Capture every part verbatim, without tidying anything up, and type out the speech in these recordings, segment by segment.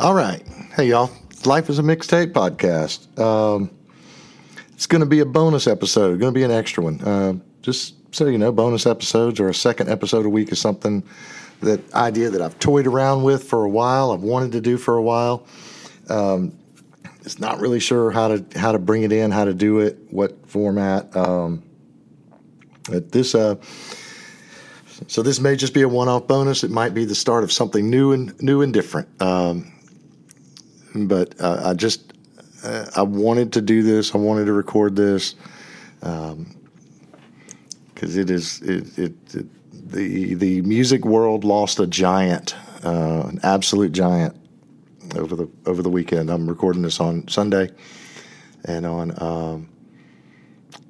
All right. Hey, y'all. Life is a Mixtape podcast. Um, it's going to be a bonus episode. Going to be an extra one. Uh, just so you know, bonus episodes or a second episode a week is something, that idea that I've toyed around with for a while. I've wanted to do for a while. Um, it's not really sure how to how to bring it in, how to do it, what format. Um, but this. Uh, So this may just be a one-off bonus. It might be the start of something new and new and different. Um, but uh, I just uh, I wanted to do this. I wanted to record this because um, it is it, it, it the the music world lost a giant, uh, an absolute giant over the over the weekend. I'm recording this on Sunday, and on um,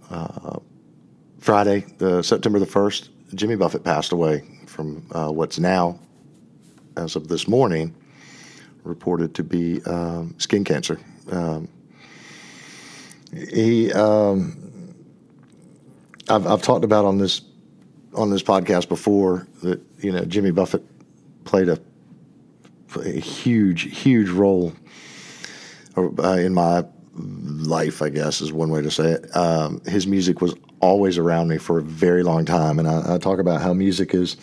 uh, Friday, the September the first. Jimmy Buffett passed away from uh, what's now, as of this morning, reported to be um, skin cancer. Um, he, um, I've, I've talked about on this on this podcast before that you know Jimmy Buffett played a, a huge, huge role in my life, I guess is one way to say it. Um, his music was always around me for a very long time. And I, I talk about how music is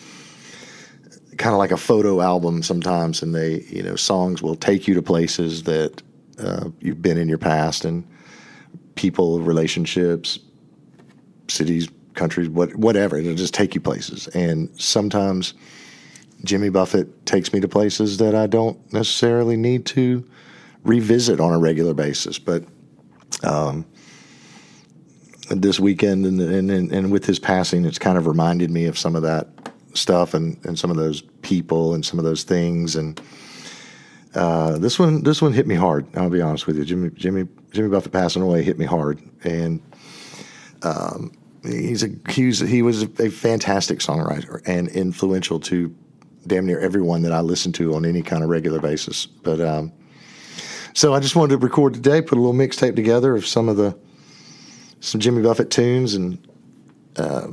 kind of like a photo album sometimes. And they, you know, songs will take you to places that uh, you've been in your past, and people, relationships, cities, countries, what, whatever. It'll just take you places. And sometimes Jimmy Buffett takes me to places that I don't necessarily need to revisit on a regular basis. But, um, this weekend and, and and with his passing, it's kind of reminded me of some of that stuff and, and some of those people and some of those things. And uh, this one this one hit me hard. I'll be honest with you, Jimmy Jimmy Jimmy Buffett passing away hit me hard. And um, he's a he's, he was a fantastic songwriter and influential to damn near everyone that I listen to on any kind of regular basis. But um, so I just wanted to record today, put a little mixtape together of some of the. Some Jimmy Buffett tunes, and uh,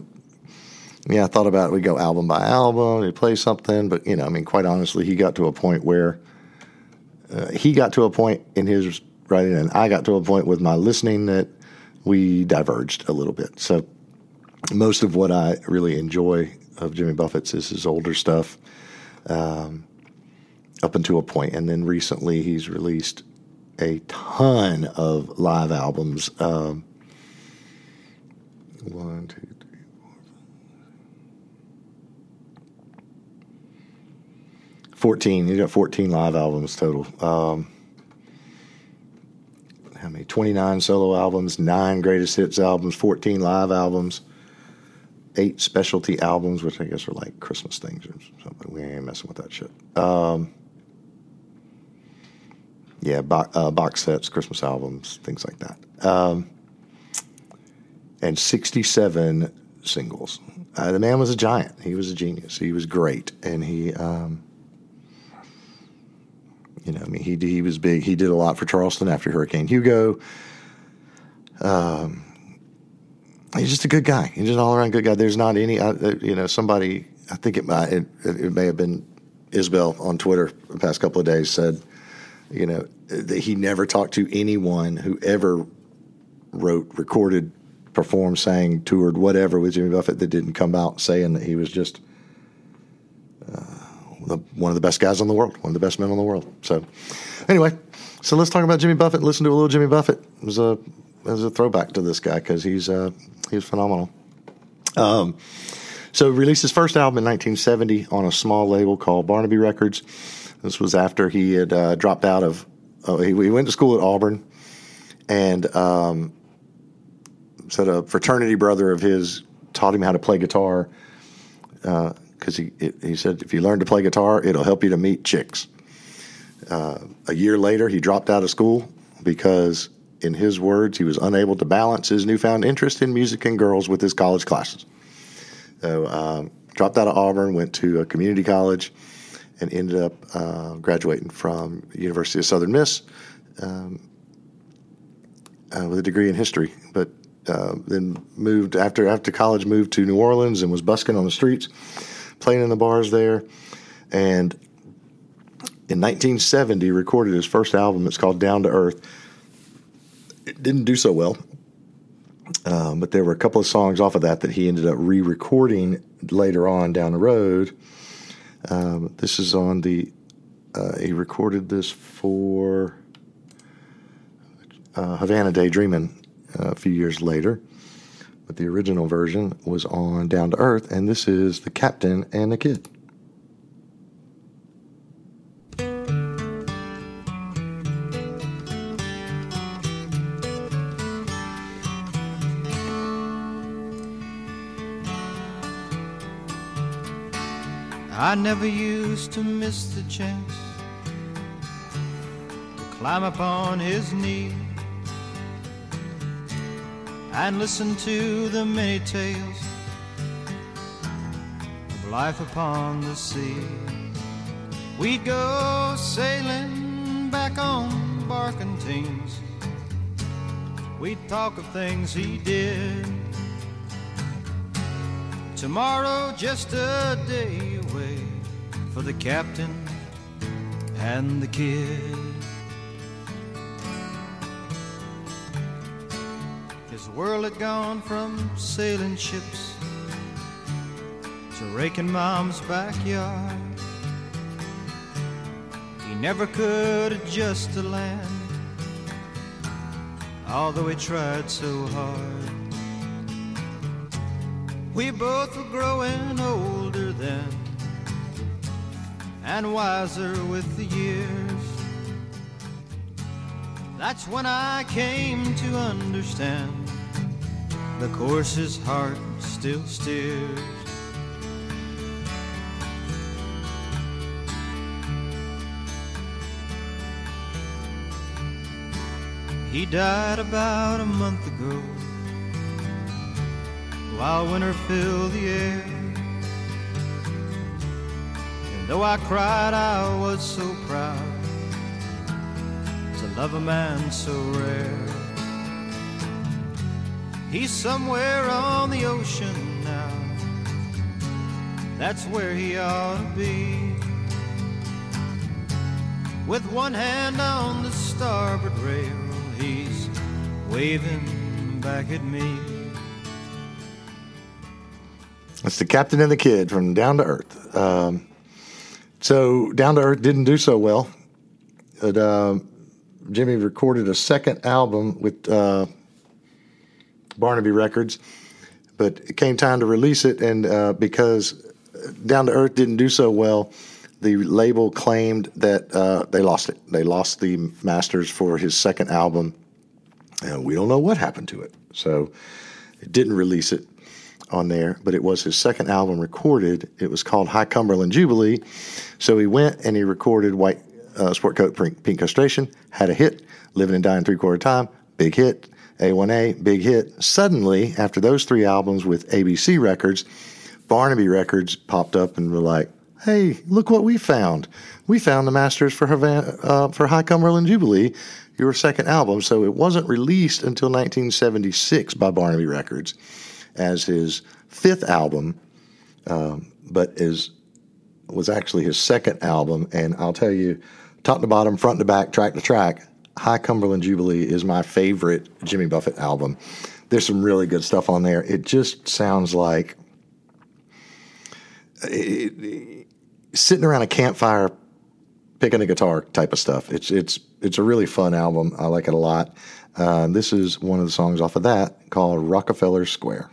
yeah, I thought about it. We go album by album, we play something, but you know, I mean, quite honestly, he got to a point where uh, he got to a point in his writing, and I got to a point with my listening that we diverged a little bit. So, most of what I really enjoy of Jimmy Buffett's is his older stuff, um, up until a point, and then recently he's released a ton of live albums. Um, One, two, three, four, five. fourteen. You got fourteen live albums total. Um, how many? twenty-nine solo albums, nine greatest hits albums, fourteen live albums, eight specialty albums, which I guess are like Christmas things or something. We ain't messing with that shit. Um, yeah, bo- uh, box sets, Christmas albums, things like that. Um, And sixty-seven singles. Uh, the man was a giant. He was a genius. He was great, and he, um, you know, I mean, he he was big. He did a lot for Charleston after Hurricane Hugo. Um, he's just a good guy. He's just an all-around good guy. There's not any, uh, you know, somebody. I think it might. It, it may have been Isabel on Twitter the past couple of days said, you know, that he never talked to anyone who ever wrote, recorded, performed, sang, toured, whatever with Jimmy Buffett that didn't come out saying that he was just uh, the, one of the best guys in the world, one of the best men in the world. So anyway, so let's talk about Jimmy Buffett. Listen to a little Jimmy Buffett. It was a, it was a throwback to this guy because he's uh, he was phenomenal. Um, so he released his first album in nineteen seventy on a small label called Barnaby Records. This was after he had uh, dropped out of uh, – he, he went to school at Auburn and um, – said a fraternity brother of his taught him how to play guitar because uh, he it, he said, if you learn to play guitar, it'll help you to meet chicks. Uh, a year later, he dropped out of school because, in his words, he was unable to balance his newfound interest in music and girls with his college classes. So um, dropped out of Auburn, went to a community college, and ended up uh, graduating from University of Southern Miss um, uh, with a degree in history, but Uh, then moved after after college, moved to New Orleans and was busking on the streets, playing in the bars there, and in nineteen seventy recorded his first album. It's called Down to Earth. It didn't do so well, um, but there were a couple of songs off of that that he ended up re-recording later on down the road. Um, this is on the, uh, he recorded this for uh, Havana Daydreamin' uh, a few years later, but the original version was on Down to Earth, and this is The Captain and the Kid. I never used to miss the chance to climb upon his knee and listen to the many tales of life upon the sea. We'd go sailing back on barkentines. We'd talk of things he did. Tomorrow just a day for the captain and the kid. His world had gone from sailing ships to raking mom's backyard. He never could adjust to land, although he tried so hard. We both were growing older then, and wiser with the years. That's when I came to understand the course his heart still steers. He died about a month ago, while winter filled the air. Though I cried, I was so proud to love a man so rare. He's somewhere on the ocean now. That's where he ought to be, with one hand on the starboard rail. He's waving back at me. That's The Captain and the Kid from Down to Earth. Um So Down to Earth didn't do so well, but uh, Jimmy recorded a second album with uh, Barnaby Records, but it came time to release it, and uh, because Down to Earth didn't do so well, the label claimed that uh, they lost it. They lost the masters for his second album, and we don't know what happened to it. So it didn't release it on there, but it was his second album recorded. It was called High Cumberland Jubilee. So he went and he recorded White uh, Sport Coat, Pink, Pink Castration, had a hit, Living and Dying Three-Quarter Time, big hit, A one A, big hit. Suddenly, after those three albums with A B C Records, Barnaby Records popped up and were like, hey, look what we found. We found the masters for, Havana, uh, for High Cumberland Jubilee, your second album. So it wasn't released until nineteen seventy-six by Barnaby Records as his fifth album, um, but is was actually his second album. And I'll tell you, top to bottom, front to back, track to track, High Cumberland Jubilee is my favorite Jimmy Buffett album. There's some really good stuff on there. It just sounds like it, it, sitting around a campfire picking a guitar type of stuff. It's it's it's a really fun album. I like it a lot. Uh, this is one of the songs off of that called Rockefeller Square.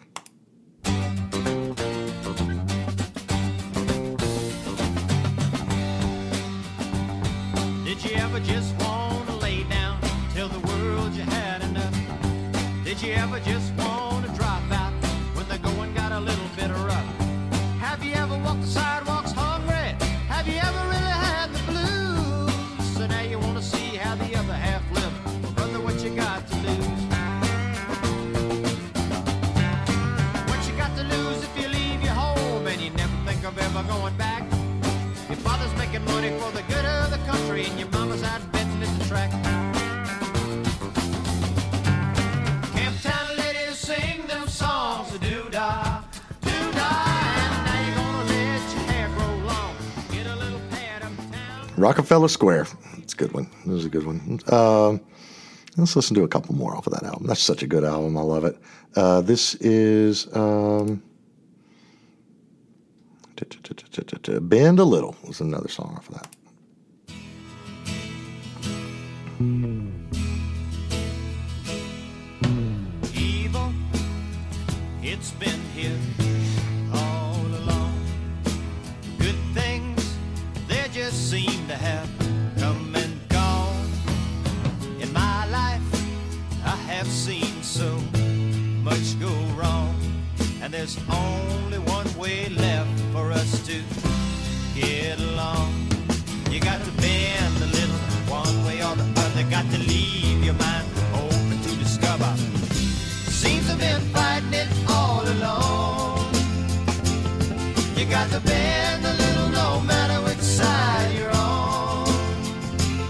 Rockefeller Square. It's a good one. This is a good one. Um, let's listen to a couple more off of that album. That's such a good album. I love it. Uh, this is um, Bend a Little was another song off of that. Evil, it's been here all along. Good things, they just seem to have come and gone. In my life, I have seen so much go wrong, and there's only one way left for us to get along. You got to bend a little, one way or the other. Got to leave your mind open to discover. Seems I've been fighting it all along. You got to bend a little, no matter which side you're on.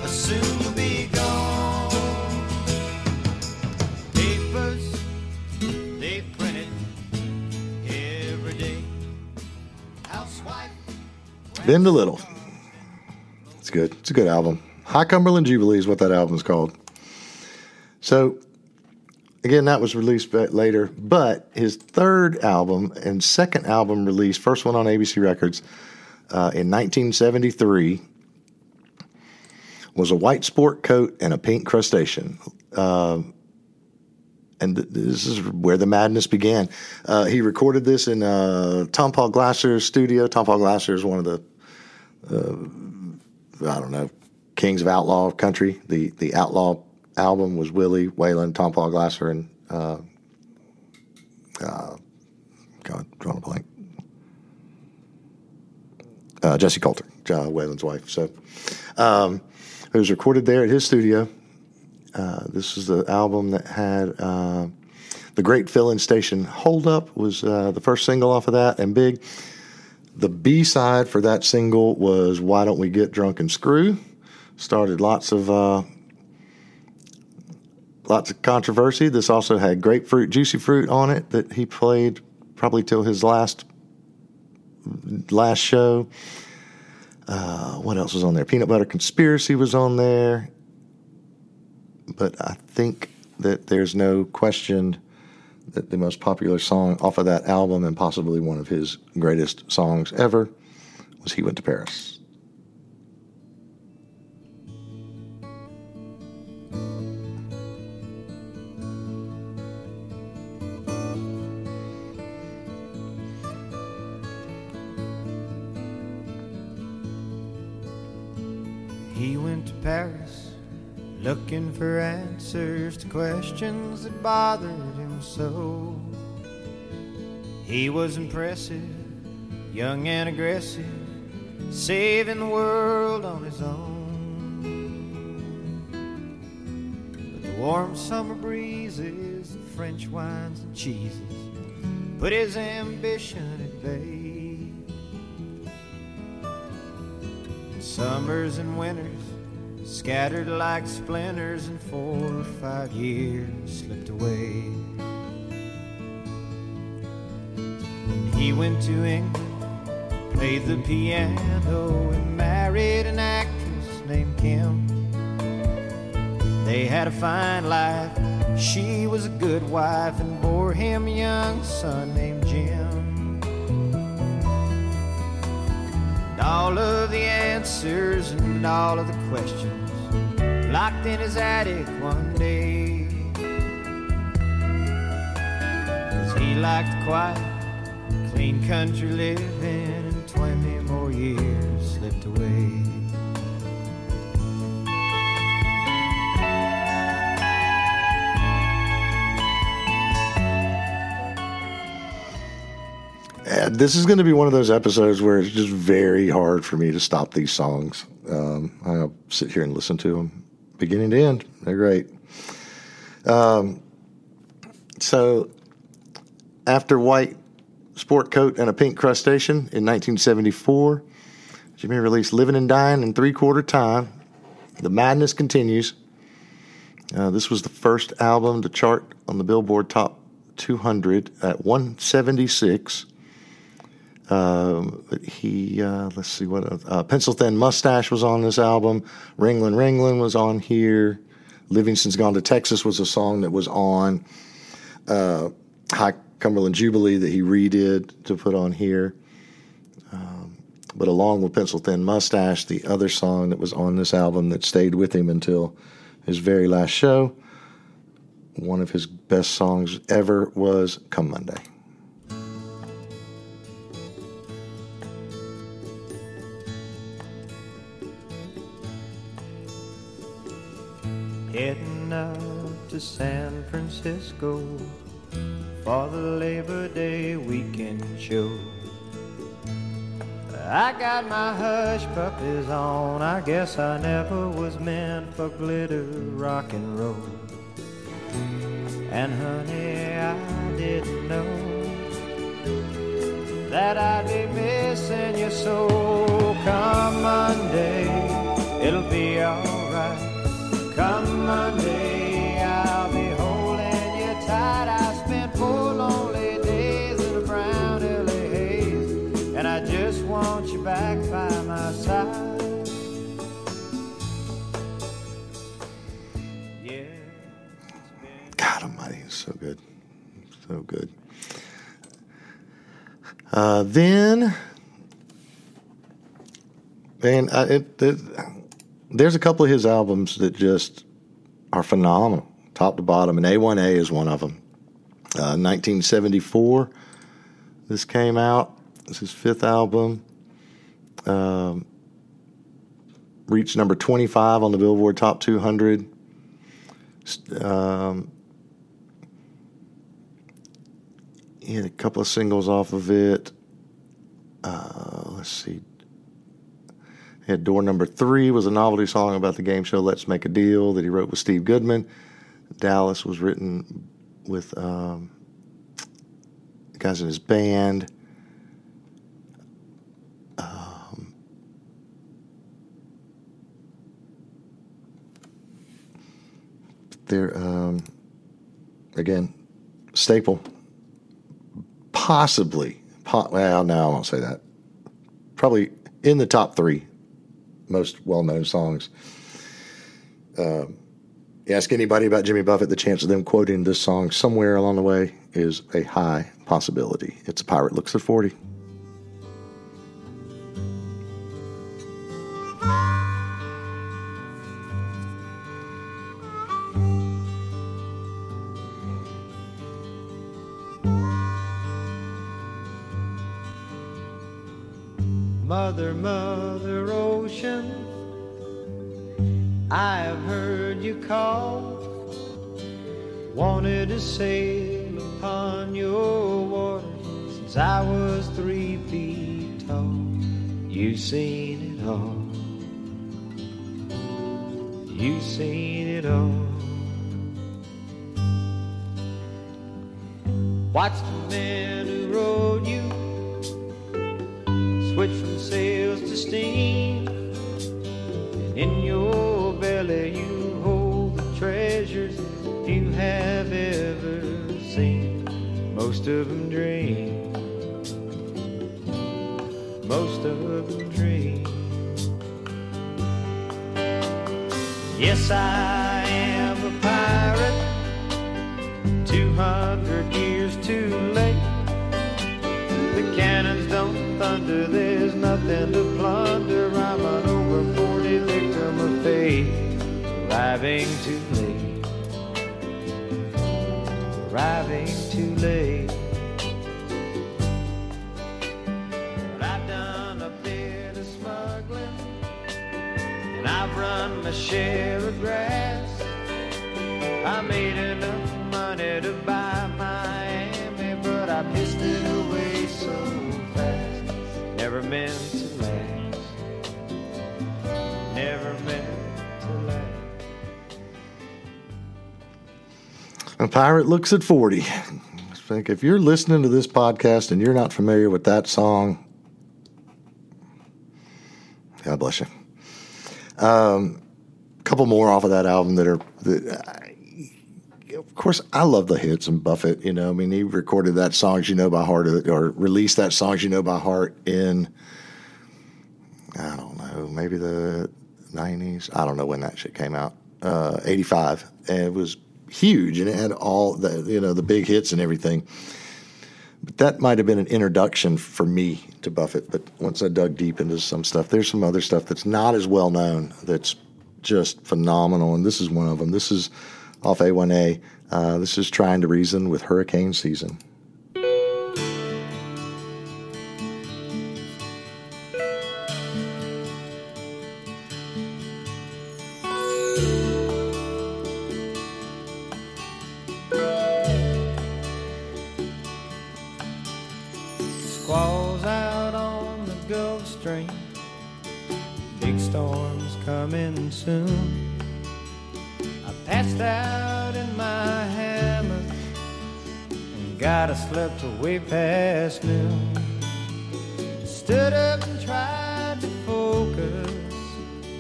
Soon you'll be gone. Papers, they print it every day. Housewife, Bend a Little. It's good. It's a good album. High Cumberland Jubilee is what that album is called. So, again, that was released later, but his third album and second album released, first one on A B C Records uh, in nineteen seventy-three, was a white sport coat and a pink crustacean. Uh, and th- this is where the madness began. Uh, he recorded this in uh, Tompall Glaser's studio. Tompall Glaser is one of the... Uh, I don't know, Kings of Outlaw Country. The the Outlaw album was Willie, Waylon, Tompall Glaser, and uh, uh, God, drawing a blank. Uh, Jessi Colter, uh, Waylon's wife. So, um, it was recorded there at his studio. Uh, this is the album that had uh, the great fill-in station "Hold Up" was uh, the first single off of that, and big. The B-side for that single was Why Don't We Get Drunk and Screw. Started lots of uh, lots of controversy. This also had Grapefruit, Juicy Fruit on it that he played probably till his last last show. Uh, what else was on there? Peanut Butter Conspiracy was on there. But I think that there's no question that the most popular song off of that album, and possibly one of his greatest songs ever, was He Went to Paris. He went to Paris, looking for answers to questions that bothered him so. He was impressive, young and aggressive, saving the world on his own. But the warm summer breezes and French wines and cheeses put his ambition at bay. Summers and winters scattered like splinters, and four or five years slipped away. And he went to England, played the piano, and married an actress named Kim. They had a fine life, she was a good wife, and bore him a young son named Jim. And all of the answers and all of the questions locked in his attic one day, 'cause he liked quiet, clean country living, and twenty more years slipped away. And this is going to be one of those episodes where it's just very hard for me to stop these songs. Um, I'll sit here and listen to them beginning to end. They're great. Um, so after White Sport Coat and a Pink Crustacean in nineteen seventy-four, Jimmy released Living and Dying in Three-Quarter Time. The Madness Continues. Uh, this was the first album to chart on the Billboard Top two hundred at one seventy-six. Um, he, uh, let's see what, uh, Pencil Thin Mustache was on this album. Ringling Ringling was on here. Livingston's Gone to Texas was a song that was on, uh, High Cumberland Jubilee that he redid to put on here. Um, but along with Pencil Thin Mustache, the other song that was on this album that stayed with him until his very last show, one of his best songs ever, was Come Monday. Heading out to San Francisco for the Labor Day weekend show. I got my hush puppies on. I guess I never was meant for glitter rock and roll. And honey, I didn't know that I'd be missing you so. Come Monday, it'll be alright. Come Monday, I'll be holding you tight. I spent four lonely days in the brown early haze, and I just want you back by my side. Yeah. God almighty, so good. So good. Uh, then, and I, it, it there's a couple of his albums that just are phenomenal, top to bottom, and A one A is one of them. Uh, nineteen seventy-four, this came out. It's his fifth album. Um, reached number twenty-five on the Billboard Top two hundred. Um, he had a couple of singles off of it. Uh, let's see. He had Door Number Three, was a novelty song about the game show Let's Make a Deal that he wrote with Steve Goodman. Dallas was written with um, the guys in his band. Um, they're, um, again, staple. Possibly, po- well, no, I won't say that. Probably in the top three most well-known songs. Uh, you ask anybody about Jimmy Buffett, the chance of them quoting this song somewhere along the way is a high possibility. It's A Pirate Looks at forty. Mother, mother, ocean, I have heard you call. Wanted to sail upon your waters since I was three feet tall. You've seen it all. You've seen it all. Watched the man who rode you switch from sails to steam, and in your belly you hold the treasures you have ever seen. Most of them dream, most of them dream. Yes, I am a pirate, two hundred years too late. The cannons don't thunder, there's nothing to plunder. I'm an over forty victim of fate, arriving too late, arriving too late. But I've done a bit of smuggling, and I've run my share of grass. I made enough money to buy Miami, but I pissed it away so fast. Never meant to last. Never meant to last. A Pirate Looks at forty. I think if you're listening to this podcast and you're not familiar with that song, God bless you. Um, a couple more off of that album that are that, uh, of course, I love the hits and Buffett, you know, I mean, he recorded that Songs You Know by Heart, or released that Songs You Know by Heart in, I don't know, maybe the nineties. I don't know when that shit came out, uh, eighty-five. And it was huge, and it had all the, you know, the big hits and everything. But that might have been an introduction for me to Buffett. But once I dug deep into some stuff, there's some other stuff that's not as well known that's just phenomenal, and this is one of them. This is off A one A. Uh, this is Trying to Reason with Hurricane Season. Squalls out on the Gulf Stream, big storms coming soon. Passed out in my hammock and God, I slept away past noon. Stood up and tried to focus.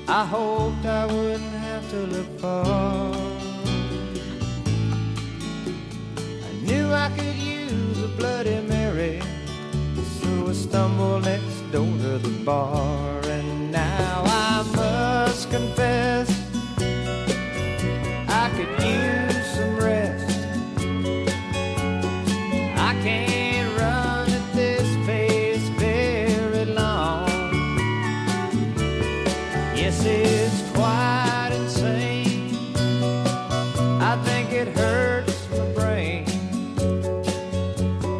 I hoped I wouldn't have to look far. I knew I could use a Bloody Mary, so I stumbled next door to the bar. And now I must confess, I could use some rest. I can't run at this pace very long. Yes, it's quite insane. I think it hurts my brain,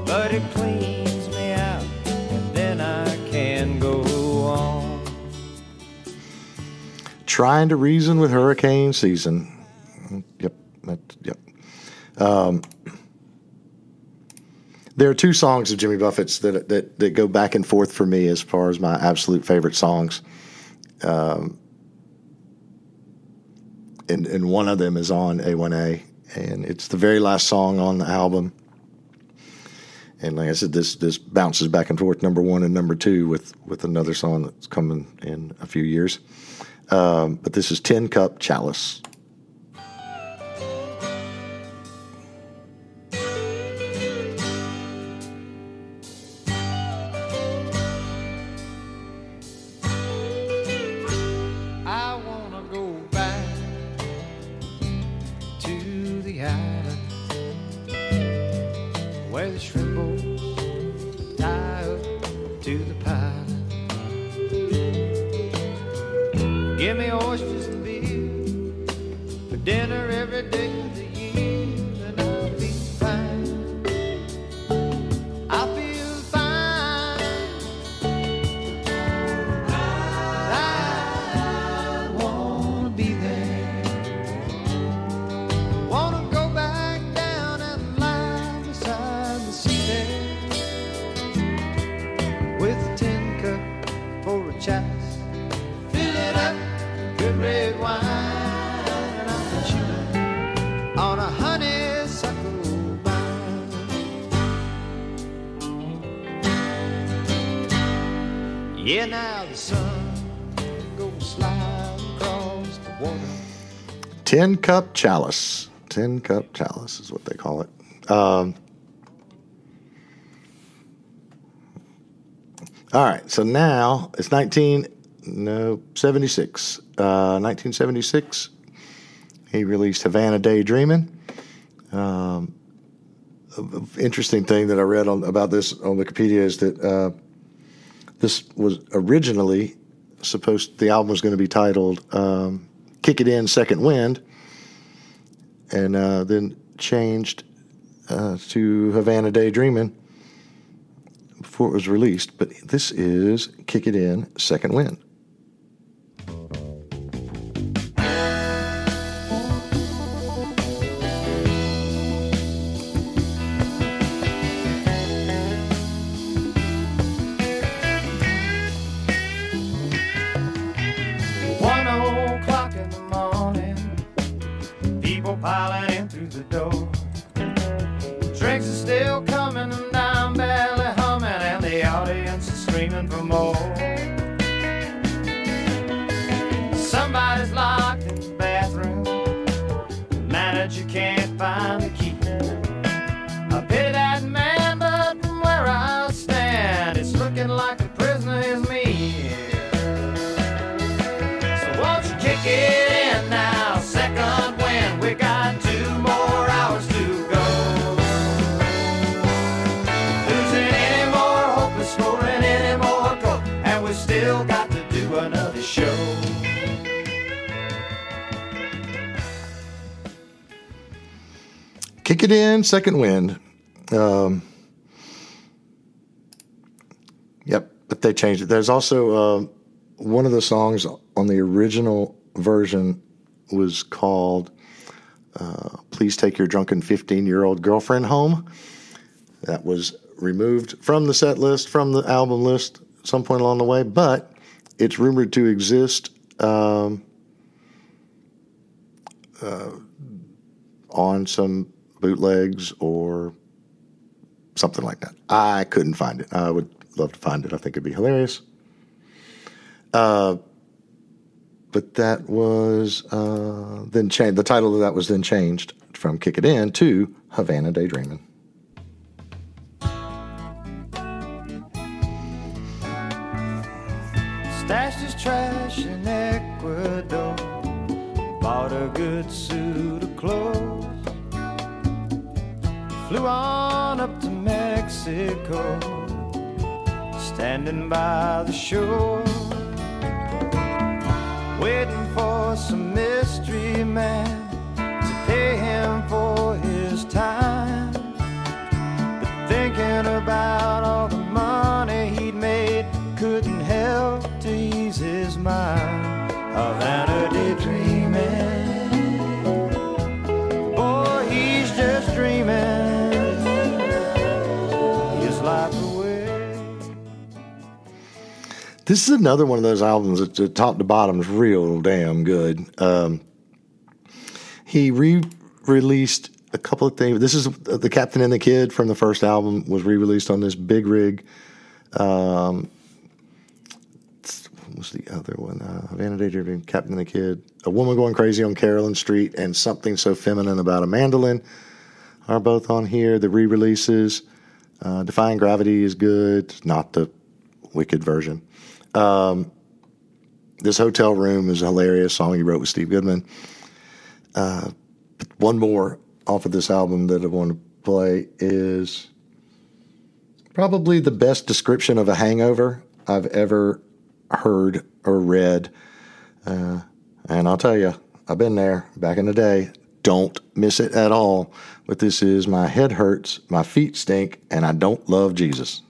but it cleans me out, and then I can go on. Trying to Reason with Hurricane Season. Yep, that, yep. Um, there are two songs of Jimmy Buffett's that, that that go back and forth for me as far as my absolute favorite songs. Um, and, and one of them is on A one A, and it's the very last song on the album. And like I said, this this bounces back and forth, number one and number two, with, with another song that's coming in a few years. Um, but this is Tin Cup Chalice. Tin Cup Chalice. Tin Cup Chalice is what they call it. Um, all right, so now it's nineteen no seventy-six. Uh, nineteen seventy-six, he released Havana Daydreamin'. Um, interesting thing that I read on, about this on Wikipedia is that uh, this was originally supposed, the album was going to be titled Um, Kick It In, Second Wind, and uh, then changed uh, to Havana Daydreamin' before it was released. But this is Kick It In, Second Wind. Piling in through the door, drinks are still coming and I'm barely humming, and the audience is screaming for more. Somebody's locked in the bathroom, manager can't find Kick It In, Second Wind. Um, yep, but they changed it. There's also uh, one of the songs on the original version was called uh, Please Take Your Drunken fifteen-Year-Old Girlfriend Home. That was removed from the set list, from the album list at some point along the way, but it's rumored to exist um, uh, on some bootlegs or something like that. I couldn't find it. I would love to find it. I think it'd be hilarious. Uh, but that was uh, then changed. The title of that was then changed from Kick It In to Havana Daydreamin'. Stashed his trash in Ecuador, bought a good suit of clothes, flew on up to Mexico, standing by the shore, waiting for some mystery man to pay him for his time. But thinking about all the money he'd made couldn't help to ease his mind. Havana daydreaming, boy, he's just dreaming his life away. This is another one of those albums that the top to bottom is real damn good. Um, he re-released a couple of things. This is The Captain and the Kid from the first album was re-released on this Big Rig. Um, was the other one? Uh, Havana Daydreamin', Captain and the Kid, A Woman Going Crazy on Carolyn Street, and Something So Feminine About a Mandolin are both on here. The re-releases, uh, Defying Gravity is good, not the Wicked version. Um, This Hotel Room is a hilarious song he wrote with Steve Goodman. Uh, one more off of this album that I want to play is probably the best description of a hangover I've ever heard or read, uh, and I'll tell you, I've been there back in the day. Don't miss it at all. But this is My Head Hurts, My Feet Stink, and I Don't Love Jesus.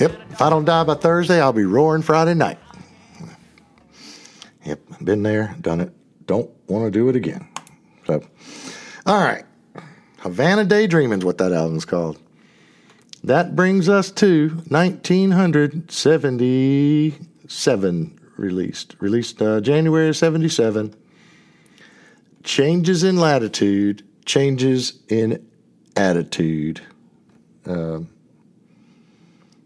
If I don't die by Thursday, I'll be roaring Friday night. Yep, been there, done it. Don't want to do it again. So, all right. Havana Daydreamin' is what that album's called. That brings us to nineteen seventy-seven released. Released uh, January of seventy-seven. Changes in Latitude, Changes in Attitude. Um...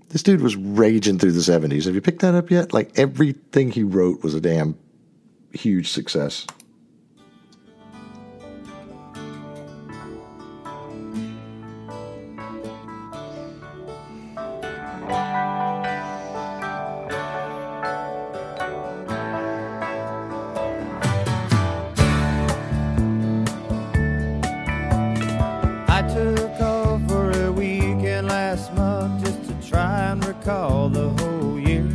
This dude was raging through the seventies. Have you picked that up yet? Like, everything he wrote was a damn huge success. try and recall the whole year.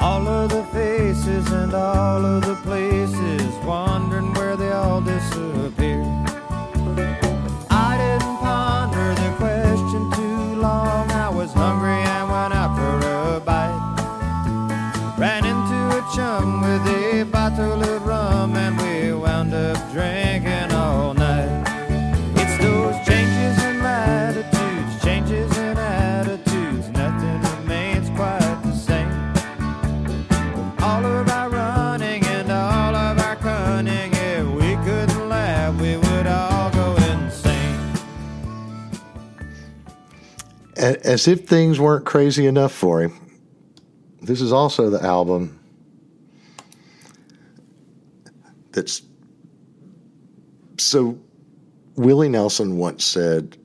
All of the faces and all of the places, wondering where they all disappeared. I didn't ponder the question too long. I was hungry and went out for a bite. Ran into a chum with a bottle of rum and we wound up drinking all night. It's those changes in latitudes, changes in attitudes. Nothing remains quite the same. All of our running and all of our cunning. If we couldn't laugh, we would all go insane. As if things weren't crazy enough for him, this is also the album that's so Willie Nelson once said,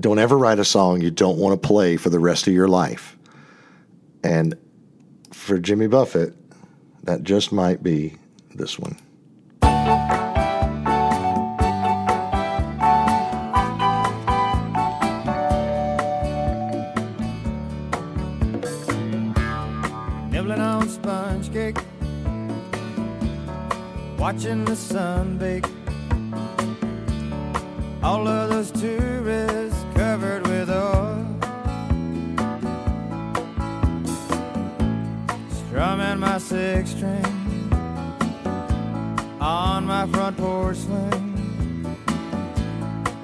don't ever write a song you don't want to play for the rest of your life. And for Jimmy Buffett, that just might be this one. Nibbling on sponge cake, watching the sun bake. All of those tourists covered with oil, strumming my six string on my front porch swing.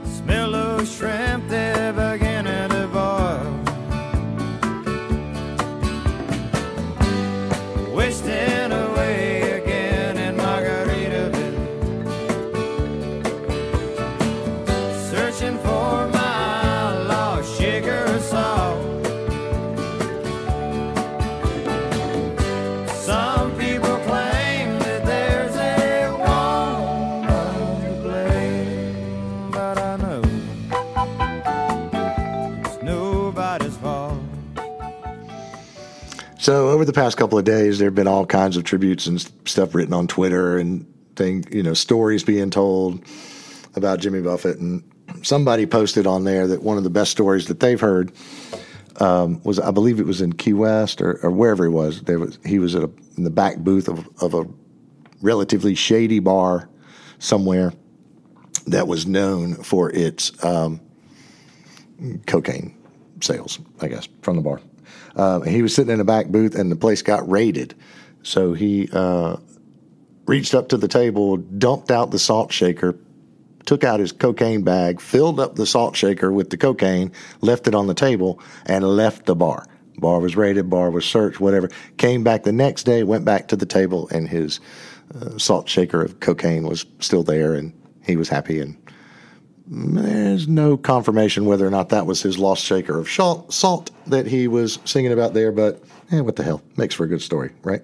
Smell those shrimp, they're beginning to boil. Wasting away for my lost sugar salt. Some people claim that there's a woman to blame, but I know it's nobody's fault. So over the past couple of days, there have been all kinds of tributes and stuff written on Twitter and thing, you know, stories being told about Jimmy Buffett. And somebody posted on there that one of the best stories that they've heard um, was, I believe it was in Key West or, or wherever he was. There was he was at a, in the back booth of, of a relatively shady bar somewhere that was known for its um, cocaine sales, I guess, from the bar. Uh, he was sitting in a back booth, and the place got raided. So he uh, reached up to the table, dumped out the salt shaker, took out his cocaine bag, filled up the salt shaker with the cocaine, left it on the table, and left the bar. Bar was raided, bar was searched, whatever. Came back the next day, went back to the table, and his uh, salt shaker of cocaine was still there, and he was happy. And there's no confirmation whether or not that was his lost shaker of salt that he was singing about there, but eh, what the hell? Makes for a good story, right?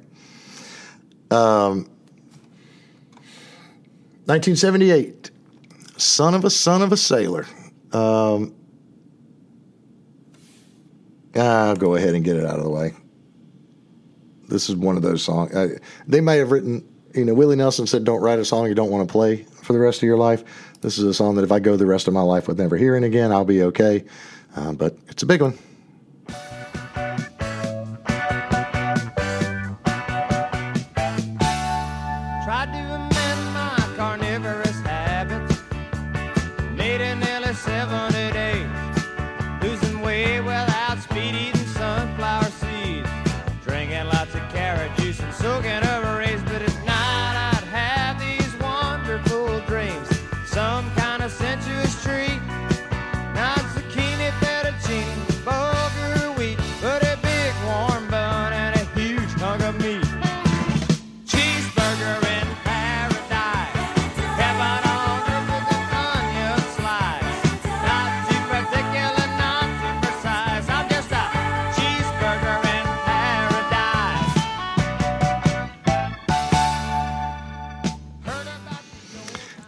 Um, nineteen seventy-eight. Son of a son of a sailor. Um, I'll go ahead and get it out of the way. This is one of those songs. I, they may have written, you know, Willie Nelson said, don't write a song you don't want to play for the rest of your life. This is a song that if I go the rest of my life with never hearing again, I'll be okay. Uh, but it's a big one.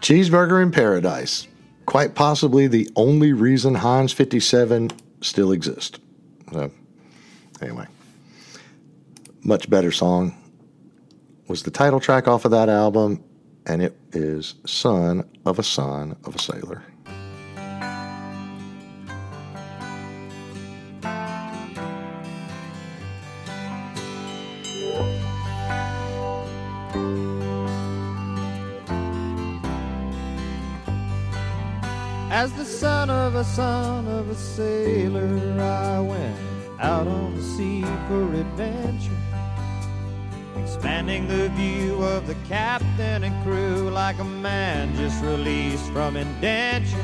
Cheeseburger in Paradise, quite possibly the only reason Heinz fifty-seven still exists. So, anyway, much better song was the title track off of that album, and it is Son of a Son of a Sailor. As the son of a son of a sailor, I went out on the sea for adventure, expanding the view of the captain and crew like a man just released from indenture.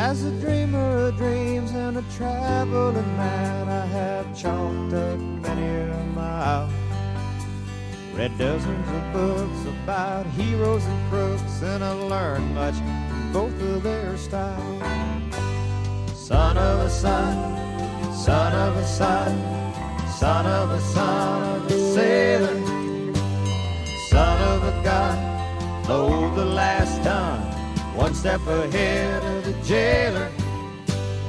As a dreamer of dreams and a traveling man, I have chalked up many a mile, read dozens of books about heroes and crooks, and I learned much from both of their style. Son of a son, son of a son, son of a son of a sailor, son of a god, load the last ton, one step ahead of the jailer.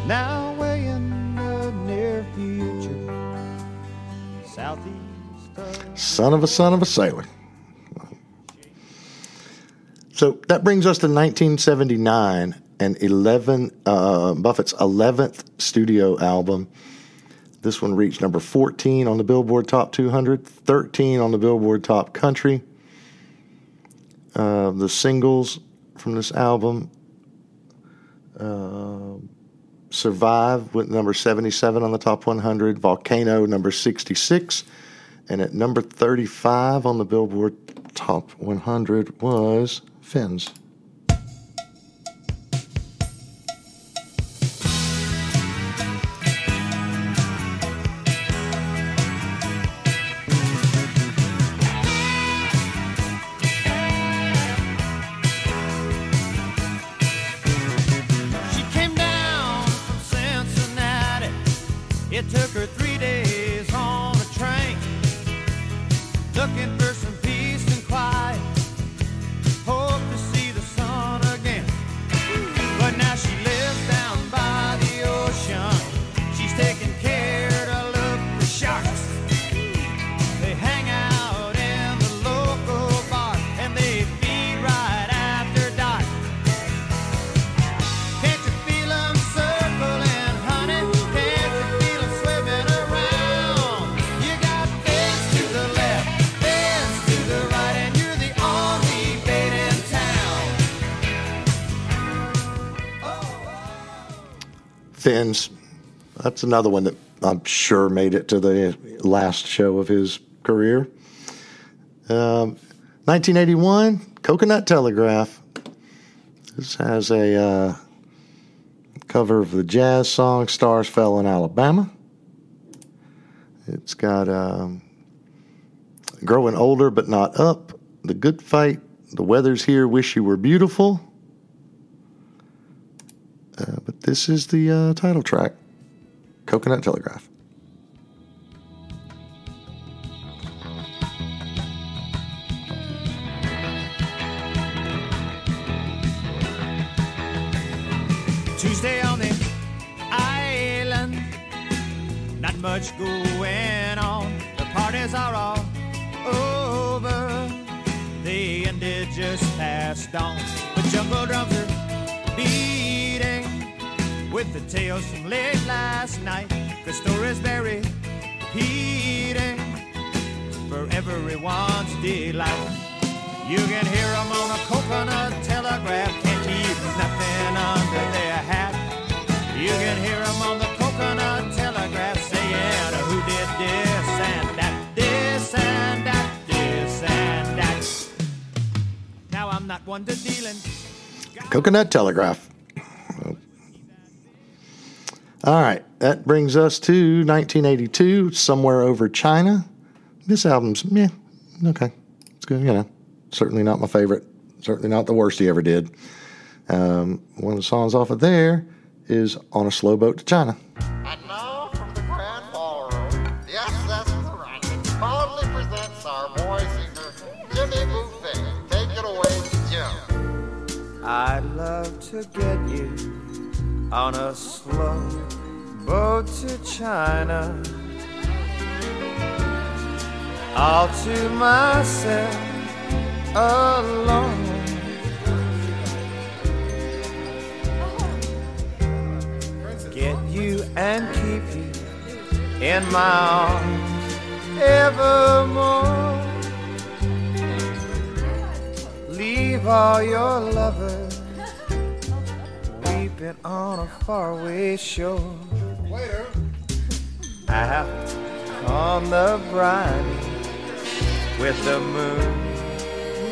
Now way in the near future, southeast. Son of a son of a sailor. So that brings us to nineteen seventy-nine and eleven uh, Buffett's eleventh studio album. This one reached number fourteen on the Billboard Top two hundred, thirteen on the Billboard Top Country. Uh, the singles from this album uh, Survive with number seventy-seven on the Top one hundred, Volcano number sixty-six. And at number thirty-five on the Billboard Top one hundred was Fins. She came down from Cincinnati. It took her three days on a train, looking for some peace and quiet, hope to see the sun again. But now she lives down by the ocean. She's taking care to look for sharks. They hang out in the local bar and they feed right after dark. Can't you feel them circling, honey? Can't you feel them swimming around? You got fins to the left, to the right, and you're the only bait in town. Oh. Fins. That's another one that I'm sure made it to the last show of his career. Um, nineteen eighty-one, Coconut Telegraph. This has a uh, cover of the jazz song Stars Fell in Alabama. It's got... Um, Growing Older But Not Up, The Good Fight, The Weather's Here, Wish You Were Beautiful. Uh, but this is the uh, title track, Coconut Telegraph. Tuesday on the island, not much going on. The parties are all over, the ended just passed on. The jungle drums are beating with the tales from late last night. The stories they're repeating for everyone's delight. You can hear them on a coconut telegraph, can't keep nothing under their hat. You can hear them on the coconut telegraph saying, who did this and that, this and that. Now I'm not one to dealing. Coconut Telegraph. All right, that brings us to nineteen eighty-two, Somewhere Over China. This album's, yeah, okay. It's good, you know. Certainly not my favorite. Certainly not the worst he ever did. Um, one of the songs off of there is On a Slow Boat to China. And now from the Grand Ballroom, the S S Horizon proudly presents our boy singer, Jimmy Buffett. I'd love to get you on a slow boat to China, all to myself alone. Get you and keep you in my arms evermore. Leave all your lovers sleeping on a faraway shore. Waiter. Out on the briny with the moon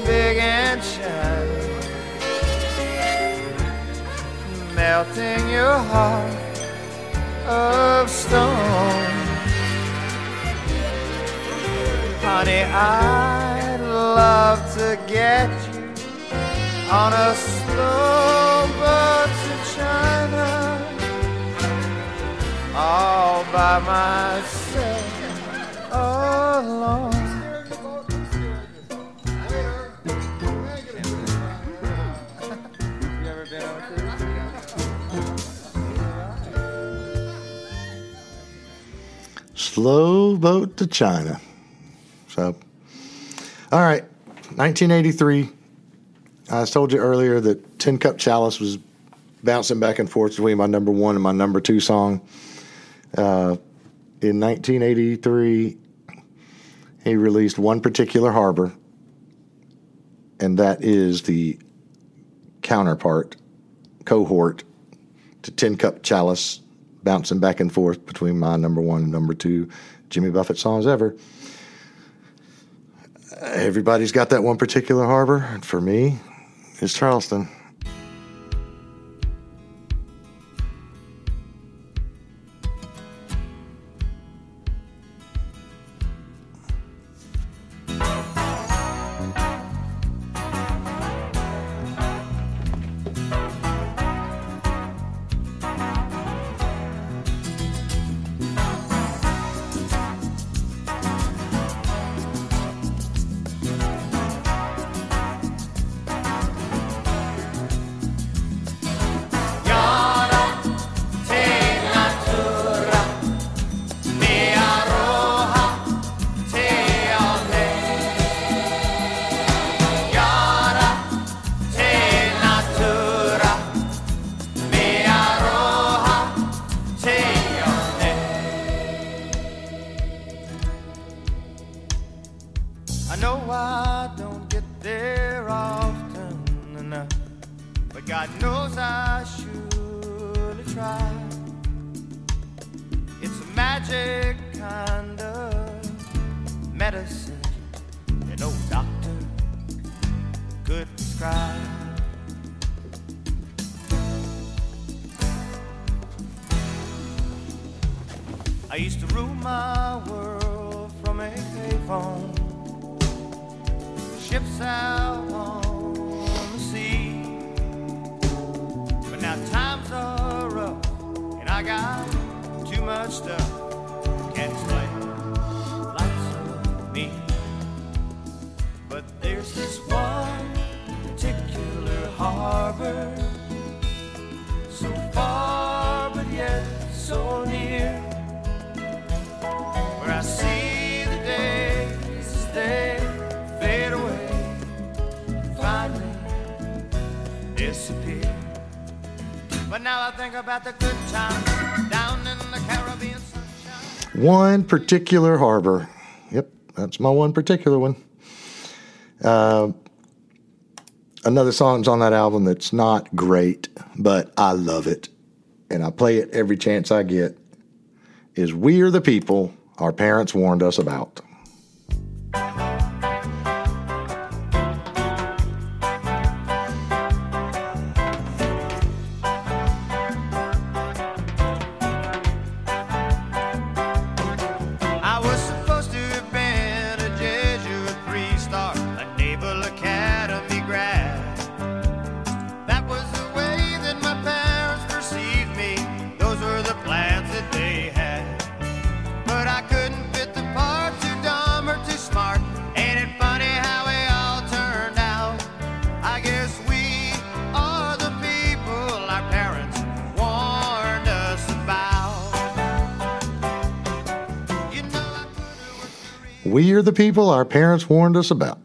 big and shiny, melting your heart of stone. Honey, I'd love to get you on a slow boat to China all by myself alone. Slow boat to China. So, all right, nineteen eighty-three. I told you earlier that Tin Cup Chalice was bouncing back and forth between my number one and my number two song. Uh, in nineteen eighty-three, he released One Particular Harbor, and that is the counterpart, cohort, to Tin Cup Chalice, bouncing back and forth between my number one and number two Jimmy Buffett songs ever. Everybody's got that one particular harbor, and for me, it's Charleston. One Particular Harbor. Yep, that's my one particular one. Uh, another song's on that album that's not great, but I love it, and I play it every chance I get, is We Are the People Our Parents Warned Us About. We are the people our parents warned us about.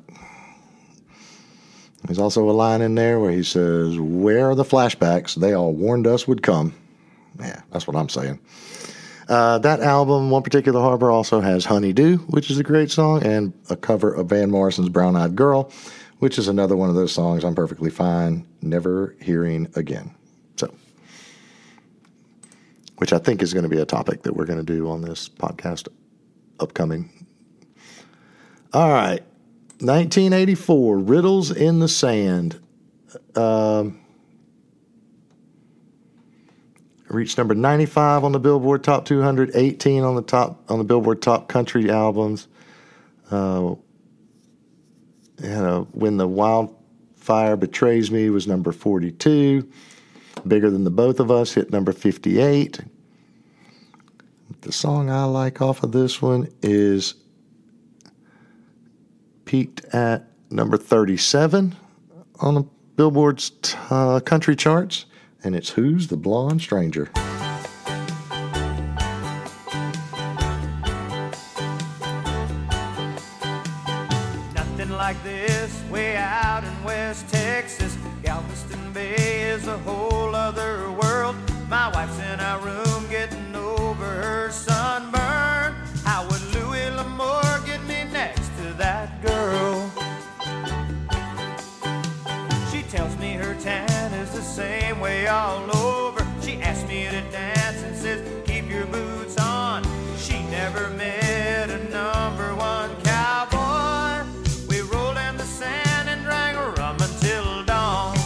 There's also a line in there where he says, where are the flashbacks they all warned us would come? Yeah, that's what I'm saying. Uh, that album, One Particular Harbor, also has Honey Do, which is a great song, and a cover of Van Morrison's Brown Eyed Girl, which is another one of those songs I'm perfectly fine never hearing again. So which I think is going to be a topic that we're going to do on this podcast upcoming. All right. nineteen eighty-four, Riddles in the Sand. Um, reached number ninety-five on the Billboard Top two hundred, eighteen on the top on the Billboard Top Country Albums. Uh, you know, When the Wildfire Betrays Me was number forty-two. Bigger Than the Both of Us hit number fifty-eight. The song I like off of this one is peaked at number thirty-seven on the Billboard's uh, country charts, and it's Who's the Blonde Stranger? Nothing like this way out in West Texas. Galveston Bay is a whole other world. My wife's in our room getting over her sunburn. How would Louis L'Amour get me next to that girl? She tells me her tan is the same way all over. She asks me to dance and says, keep your boots on. She never met a number one cowboy. We rolled in the sand and drank rum until dawn.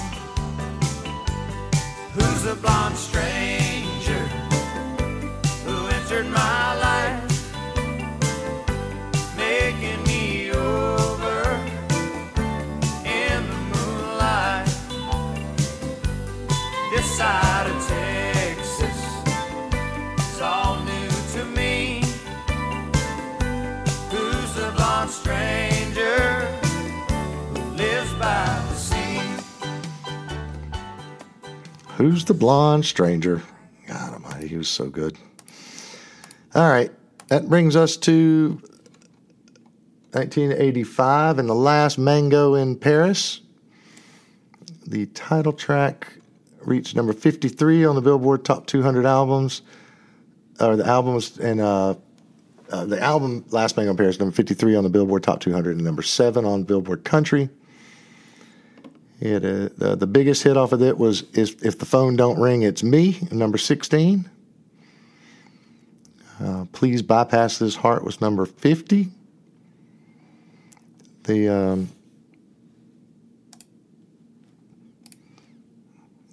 Who's a blonde stranger who entered my life? Side of Texas, it's all new to me. Who's the blonde stranger who lives by the sea? Who's the blonde stranger? God almighty, he was so good. All right, that brings us to nineteen eighty-five and The Last Mango in Paris. The title track reached number fifty-three on the Billboard Top two hundred albums, or the albums, and uh, uh, the album Last Mango in Paris, number fifty-three on the Billboard Top two hundred, and number seven on Billboard Country. It uh, the, the biggest hit off of it was is If the Phone Don't Ring, It's Me, number sixteen. Uh, Please Bypass This Heart was number fifty. The um,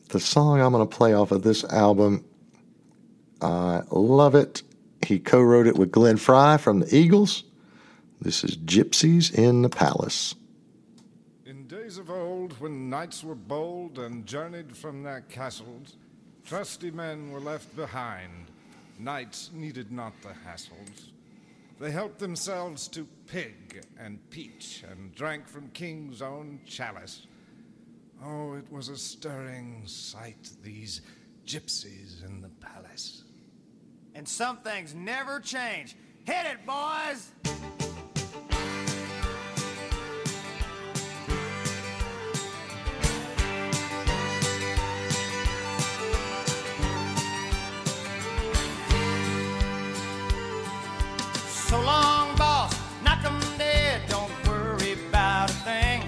The song I'm going to play off of this album, I uh, love it. He co-wrote it with Glenn Frey from the Eagles. This is Gypsies in the Palace. In days of old, when knights were bold and journeyed from their castles, trusty men were left behind. Knights needed not the hassles. They helped themselves to pig and peach and drank from king's own chalice. Oh, it was a stirring sight, these gypsies in the palace. And some things never change. Hit it, boys! So long, boss. Knock 'em dead. Don't worry about a thing.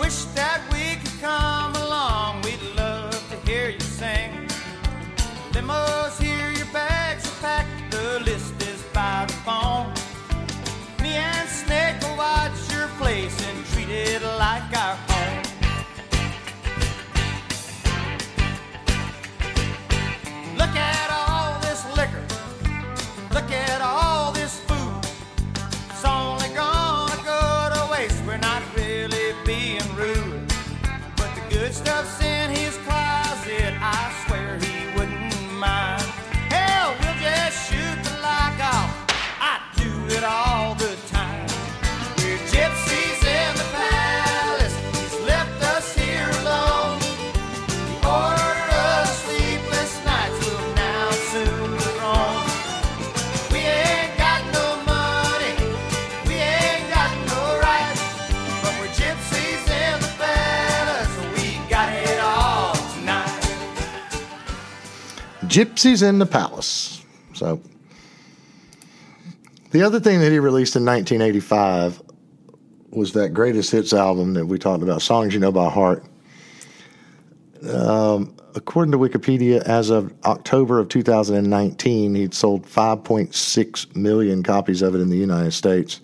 Wish that we come along, we'd love to hear you sing. Limos here, your bags are packed, the list is by the phone. Me and Snake will watch your place and treat it like our own. Look at all this liquor, look at all this food. It's only gonna go to waste, we're not really being rude. Good stuff's in his closet, I swear he wouldn't mind. Hell, we'll just shoot the lock off, I do it all the time. We're gypsies in the palace, he's left us here alone. The order of sleepless nights will now soon roam. We ain't got no money, we ain't got no rights, but we're gypsies in the palace. Gypsies in the Palace. So, the other thing that he released in nineteen eighty-five was that greatest hits album that we talked about, Songs You Know by Heart. Um, according to Wikipedia, as of October of two thousand nineteen, he'd sold five point six million copies of it in the United States.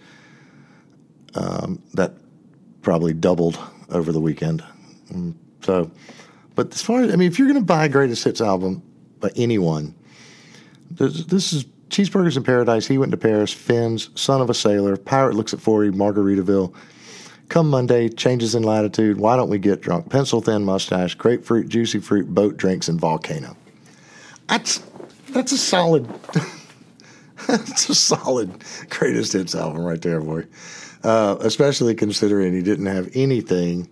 Um, that probably doubled over the weekend. So, but as far as, I mean, if you're going to buy a greatest hits album by anyone, this, this is Cheeseburgers in Paradise, He Went to Paris, Fins, Son of a Sailor, Pirate Looks at forty, Margaritaville, Come Monday, Changes in Latitude, Why Don't We Get Drunk, Pencil Thin Mustache, Grapefruit, Juicy Fruit, Boat Drinks, and Volcano. That's, that's a solid, that's a solid greatest hits album right there, boy. Uh, especially considering he didn't have anything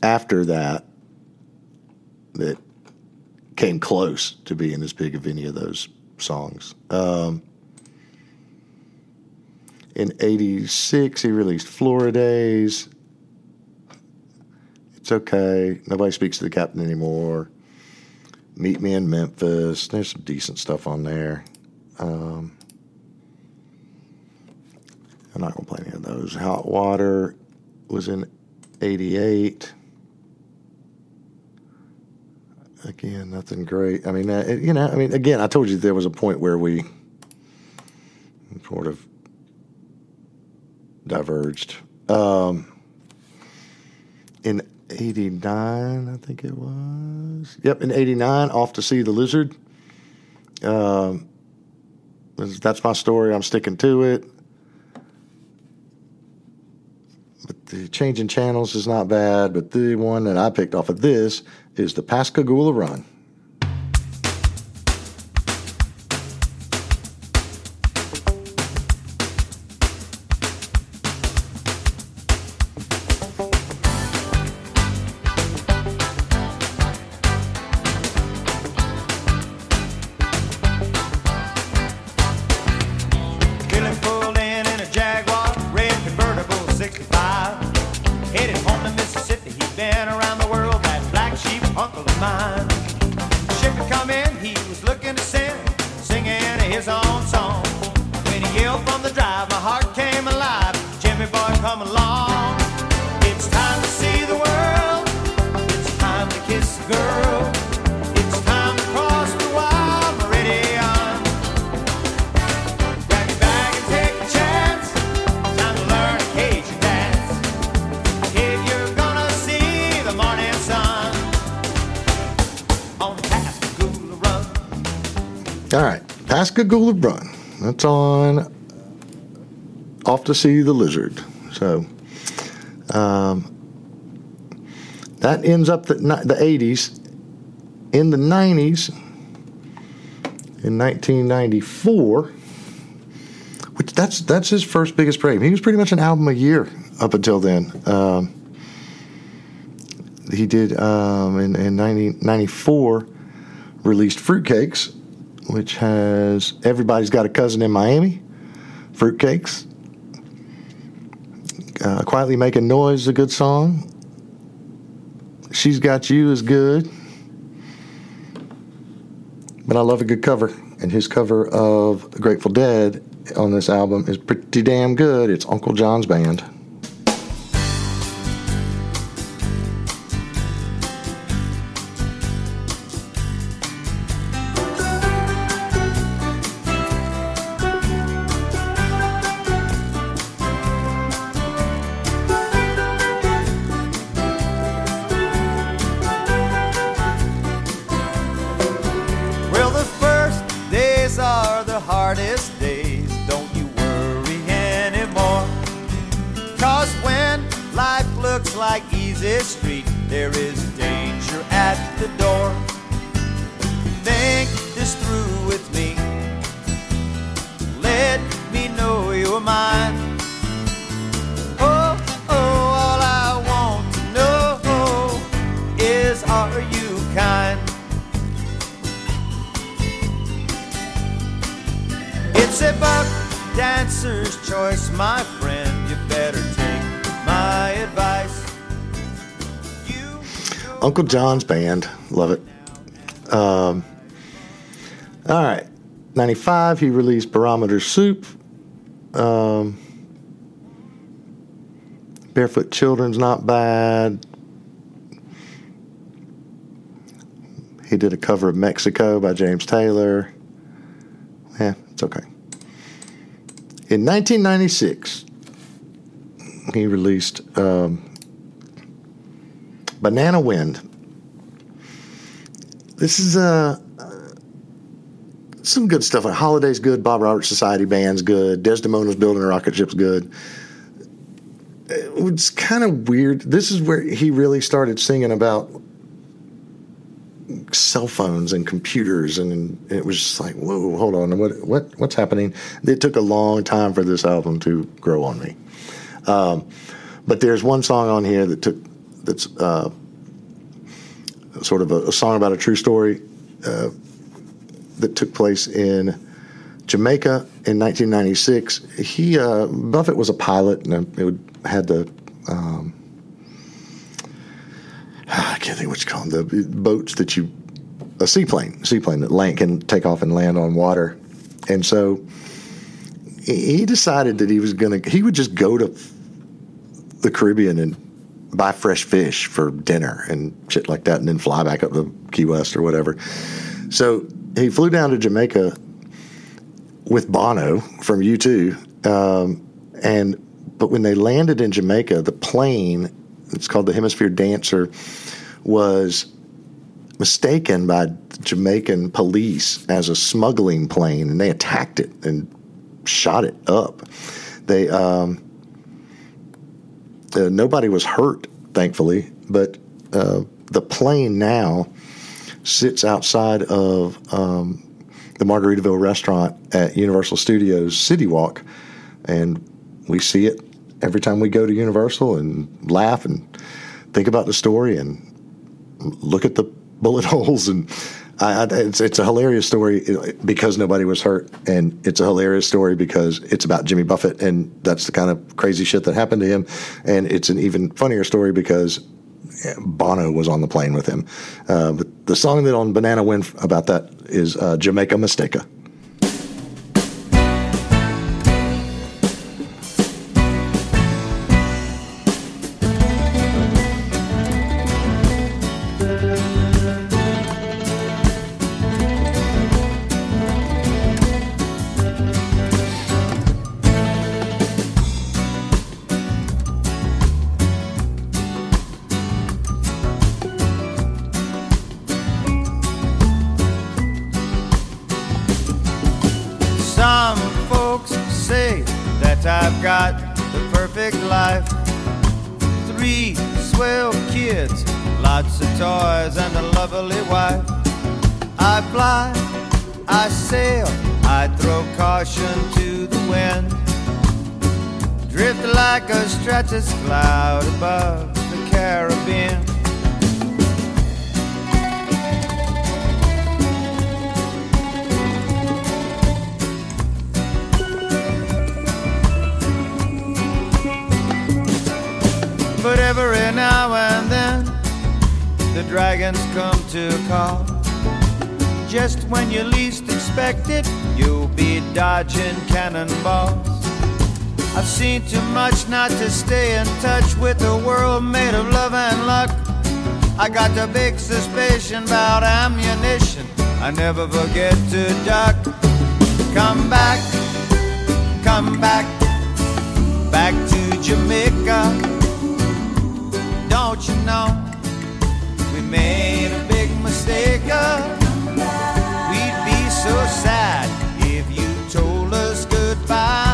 after that that came close to being as big of any of those songs. Um, in eighty-six, he released Floridays. It's Okay. Nobody Speaks to the Captain Anymore. Meet Me in Memphis. There's some decent stuff on there. Um, I'm not going to play any of those. Hot Water was in eighty-eight. Again, nothing great. I mean, uh, it, you know, I mean, again, I told you there was a point where we sort of diverged. Um, in eighty-nine, I think it was. Yep, in eighty-nine, Off to See the Lizard. Um, that's my story. I'm sticking to it. But the Changing Channels is not bad, but the one that I picked off of this is the Pascagoula Run. Pascagoula Run. That's on Off to See the Lizard. So um, that ends up the, the eighties. In the nineties, in nineteen ninety-four, which that's that's his first biggest break. He was pretty much an album a year up until then. Um, he did um, in, in nineteen ninety-four released Fruitcakes, which has Everybody's Got a Cousin in Miami, Fruitcakes, uh, Quietly Making Noise is a good song, She's Got You is good, but I love a good cover, and his cover of The Grateful Dead on this album is pretty damn good. It's Uncle John's Band. Uncle John's Band. Love it. Um, all right. ninety-five, he released Barometer Soup. Um, Barefoot Children's not bad. He did a cover of Mexico by James Taylor. Yeah, it's okay. In nineteen ninety-six, he released um, Banana Wind. This is uh, some good stuff. Like Holiday's good, Bob Roberts Society Band's good, Desdemona's Building a Rocket Ship's good. It's kind of weird. This is where he really started singing about cell phones and computers, and it was just like, whoa, hold on, what, what, what's happening? It took a long time for this album to grow on me. Um, but there's one song on here that took that's uh, sort of a, a song about a true story uh, that took place in Jamaica in nineteen ninety-six. He uh, Buffett was a pilot, and it would, had the um, I can't think what you call them, the boats that you a seaplane seaplane that land can take off and land on water, and so he decided that he was going to, he would just go to the Caribbean and buy fresh fish for dinner and shit like that, and then fly back up to Key West or whatever. So he flew down to Jamaica with Bono from U two, um, and but when they landed in Jamaica, the plane, it's called the Hemisphere Dancer, was mistaken by Jamaican police as a smuggling plane, and they attacked it and shot it up. They um, uh, nobody was hurt, thankfully, but uh, the plane now sits outside of um, the Margaritaville restaurant at Universal Studios City Walk, and we see it every time we go to Universal and laugh and think about the story and look at the bullet holes. And I, I, it's, it's a hilarious story because nobody was hurt, and it's a hilarious story because it's about Jimmy Buffett, and that's the kind of crazy shit that happened to him. And it's an even funnier story because Bono was on the plane with him. Uh, but the song that on Banana Wind about that is uh, Jamaica Mistaka. Not to stay in touch with the world made of love and luck. I got the big suspicion about ammunition. I never forget to duck. Come back, come back, back to Jamaica. Don't you know we made a big mistake? We'd be so sad if you told us goodbye.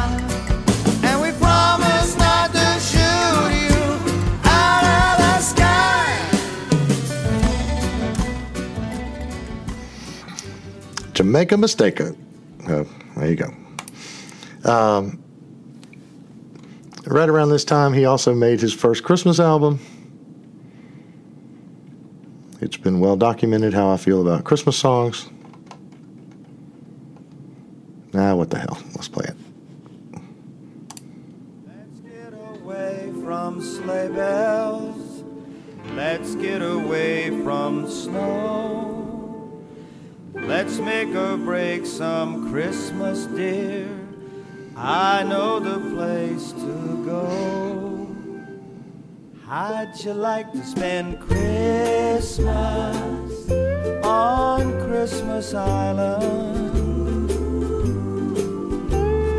Jamaica Mistaka. Oh, there you go. Um, right around this time, he also made his first Christmas album. It's been well documented how I feel about Christmas songs. Nah, what the hell? Let's play it. Let's get away from sleigh bells. Let's get away from snow. Let's make or break some Christmas, dear. I know the place to go. How'd you like to spend Christmas on Christmas Island.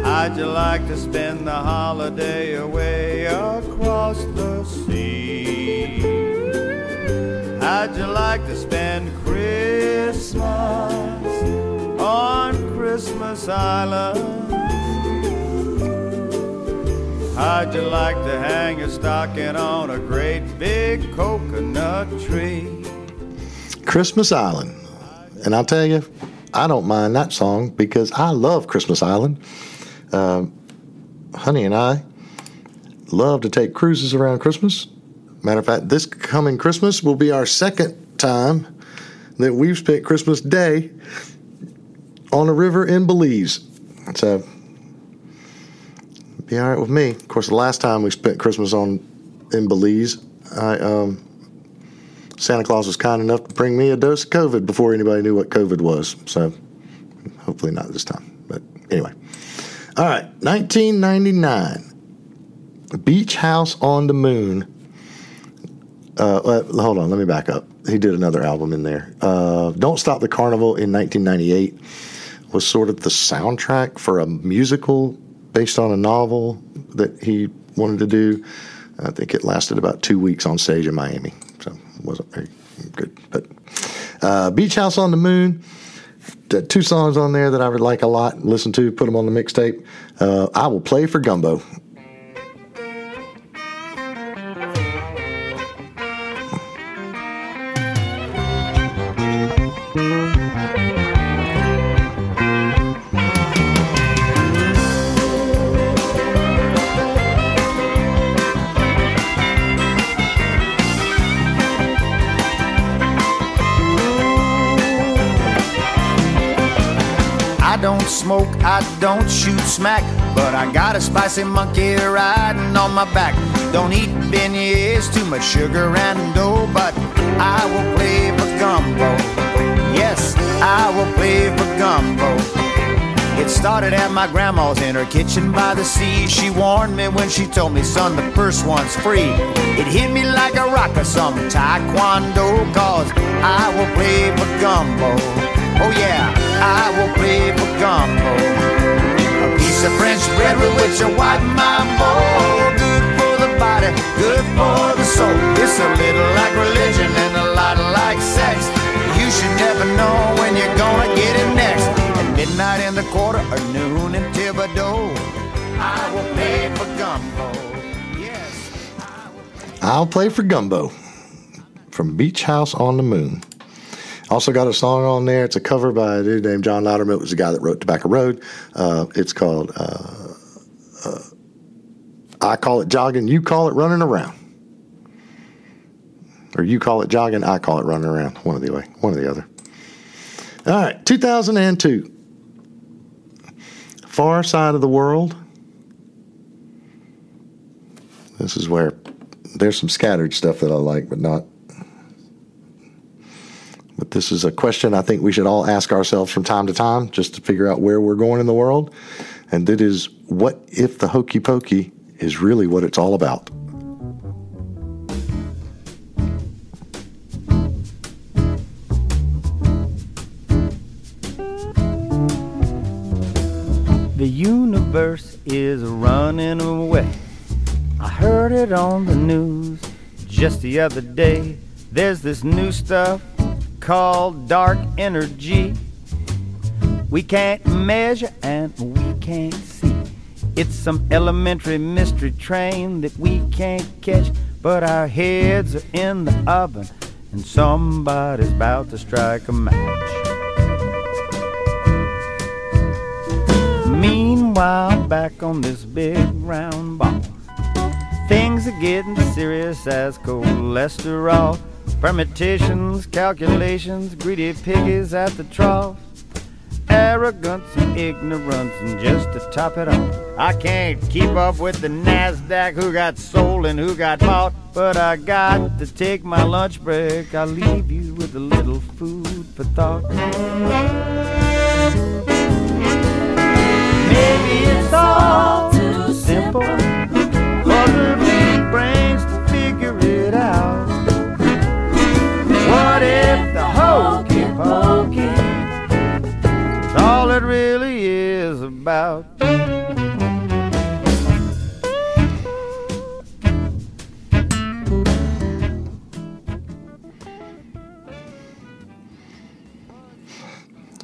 How'd you like to spend the holiday away across the sea? How'd you like to spend Christmas on Christmas Island? How'd you like to hang your stocking on a great big coconut tree? Christmas Island. And I'll tell you, I don't mind that song because I love Christmas Island. Um, honey and I love to take cruises around Christmas. Matter of fact, this coming Christmas will be our second time that we've spent Christmas Day on a river in Belize. So it'll be all right with me. Of course, the last time we spent Christmas on in Belize, I um. Santa Claus was kind enough to bring me a dose of COVID before anybody knew what COVID was. So hopefully not this time. But anyway. All right. nineteen ninety-nine. Beach House on the Moon. Uh, hold on. Let me back up. He did another album in there. Uh, Don't Stop the Carnival in nineteen ninety-eight was sort of the soundtrack for a musical based on a novel that he wanted to do. I think it lasted about two weeks on stage in Miami. Wasn't very good, but uh, Beach House on the Moon. Two songs on there that I would like a lot. Listen to, put them on the mixtape. Uh, I Will Play for Gumbo. Smoke, I don't shoot smack, but I got a spicy monkey riding on my back. Don't eat beignets, too much sugar and dough, but I will play for gumbo. Yes, I will play for gumbo. It started at my grandma's in her kitchen by the sea. She warned me when she told me, son, the first one's free. It hit me like a rock or some taekwondo, cause I will play for gumbo. Oh yeah, I will play for gumbo. A piece of French bread with which a white mambo. Good for the body, good for the soul. It's a little like religion and a lot like sex. You should never know when you're gonna get it next. At midnight in the quarter or noon in Thibodeau, I will play for gumbo. Yes, I will play for- I'll play for gumbo from Beach House on the Moon. Also got a song on there. It's a cover by a dude named John Loudermilk. It was the guy that wrote Tobacco Road. Uh, it's called, uh, uh, I Call It Jogging, You Call It Running Around. Or You Call It Jogging, I Call It Running Around. One or the, way, one or the other. All right, two thousand two. Far Side of the World. This is where there's some scattered stuff that I like, but not... But this is a question I think we should all ask ourselves from time to time just to figure out where we're going in the world. And that is, what if the hokey pokey is really what it's all about? The universe is running away. I heard it on the news just the other day. There's this new stuff called dark energy. We can't measure and we can't see. It's some elementary mystery train that we can't catch, but our heads are in the oven and somebody's about to strike a match. Meanwhile, back on this big round ball, things are getting serious as cholesterol. Permutations, calculations, greedy piggies at the trough. Arrogance and ignorance, and just to top it off, I can't keep up with the Nasdaq, who got sold and who got bought. But I got to take my lunch break. I'll leave you with a little food for thought. Maybe it's all too simple for the big brains to figure it out. What if the hokey about.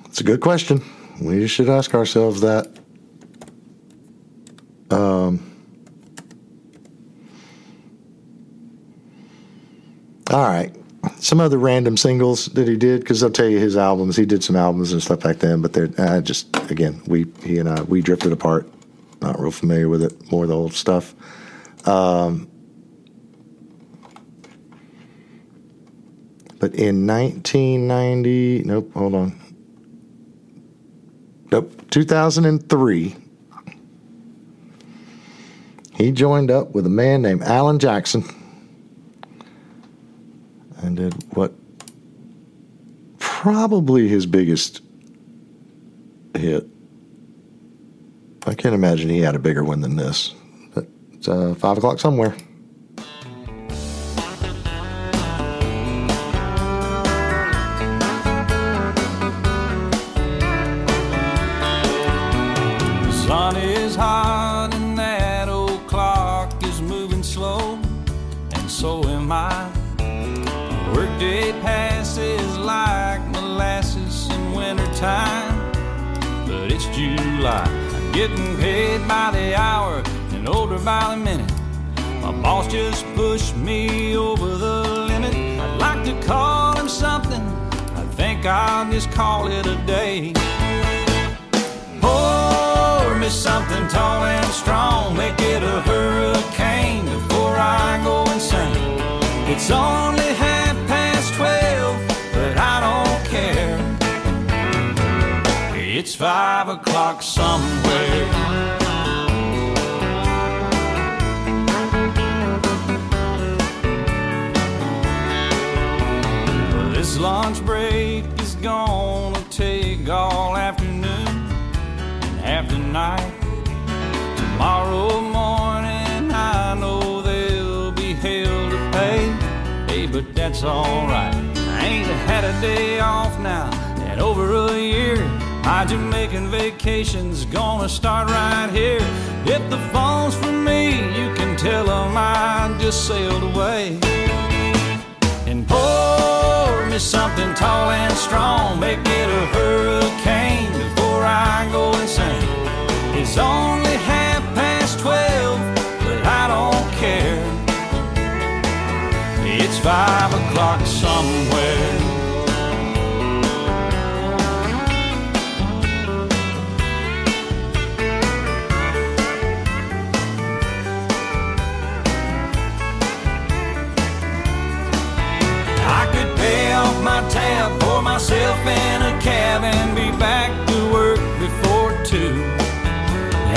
It's a good question. We should ask ourselves that. Um, all right. Some other random singles that he did, because I'll tell you his albums. He did some albums and stuff back then, but they're I just, again, we he and I, we drifted apart. Not real familiar with it. More of the old stuff. Um, but in nineteen ninety, nope, hold on. Nope, two thousand three, he joined up with a man named Alan Jackson and did what probably his biggest hit. I can't imagine he had a bigger one than this. But it's uh, five o'clock somewhere. But it's July. I'm getting paid by the hour and older by the minute. My boss just pushed me over the limit. I'd like to call him something. I think I'll just call it a day. Pour me something tall and strong. Make it a hurricane before I go insane. It's only half past twelve, but I don't care. It's five o'clock somewhere. This lunch break is gonna take all afternoon and half the night. Tomorrow morning I know there'll be hell to pay. Hey, but that's alright. I ain't had a day off now in over a year. My Jamaican vacation's gonna start right here. If the phone's for me, you can tell them I just sailed away. And pour me something tall and strong. Make it a hurricane before I go insane. It's only half past twelve, but I don't care. It's five o'clock somewhere. My tab, pour myself in a cab and be back to work before two.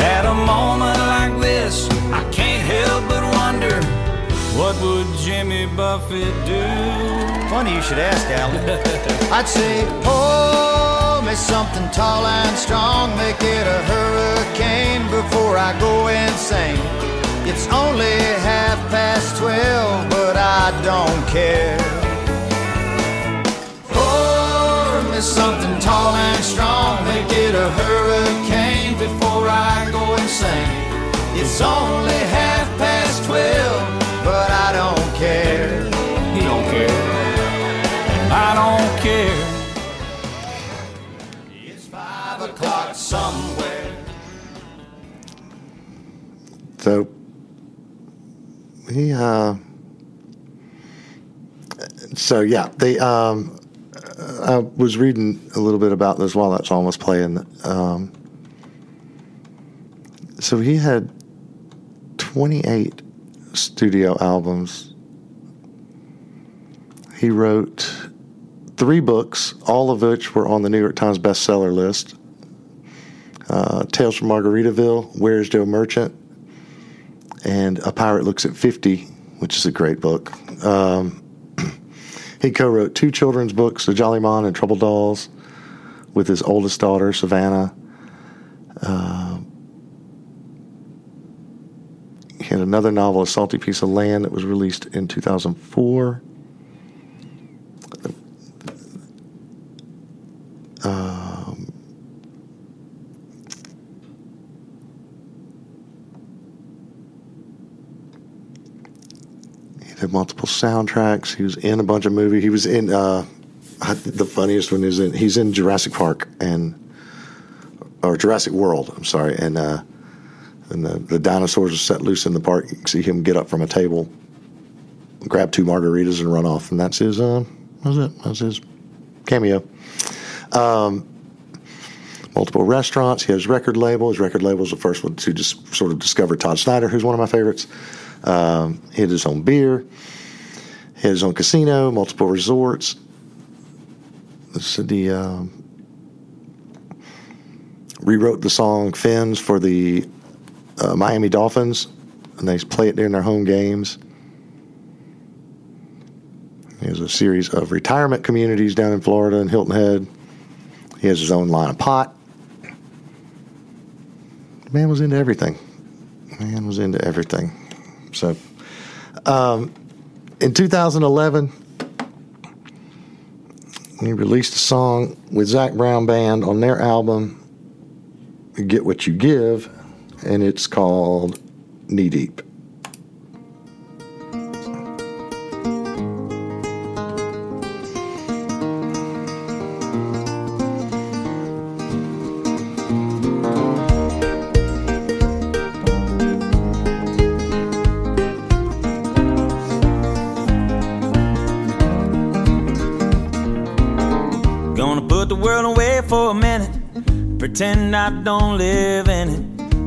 At a moment like this, I can't help but wonder, what would Jimmy Buffett do? Funny you should ask, Alan. I'd say, pour me something tall and strong. Make it a hurricane before I go insane. It's only half past twelve, but I don't care. Something tall and strong. Make it a hurricane before I go insane. It's only half past twelve, but I don't care. You don't care. And I don't care. It's five o'clock somewhere. So he uh so yeah, they um I was reading a little bit about this while that song was playing. Um, so he had twenty-eight studio albums. He wrote three books, all of which were on the New York Times bestseller list. Uh, Tales from Margaritaville, Where's Joe Merchant, and A Pirate Looks at fifty, which is a great book. Um He co-wrote two children's books, The Jolly Mon and Trouble Dolls, with his oldest daughter, Savannah. Uh, he had another novel, A Salty Piece of Land, that was released in two thousand four. Um, did multiple soundtracks. He was in a bunch of movies. He was in uh, the funniest one is in he's in Jurassic Park and or Jurassic World. I'm sorry, and uh, and the, the dinosaurs are set loose in the park. You can see him get up from a table, grab two margaritas, and run off. And that's his. Uh, that's it. That's his cameo. Um, multiple restaurants. He has his record label. His record label is the first one to just sort of discover Todd Snyder, who's one of my favorites. Um, he had his own beer. He had his own casino, multiple resorts. So the um, rewrote the song "Fins" for the uh, Miami Dolphins, and they play it during their home games. He has a series of retirement communities down in Florida in Hilton Head. He has his own line of pot. The man was into everything. The man was into everything. So, um, in two thousand eleven, he released a song with Zac Brown Band on their album, Get What You Give, and it's called Knee Deep. Pretend I don't live in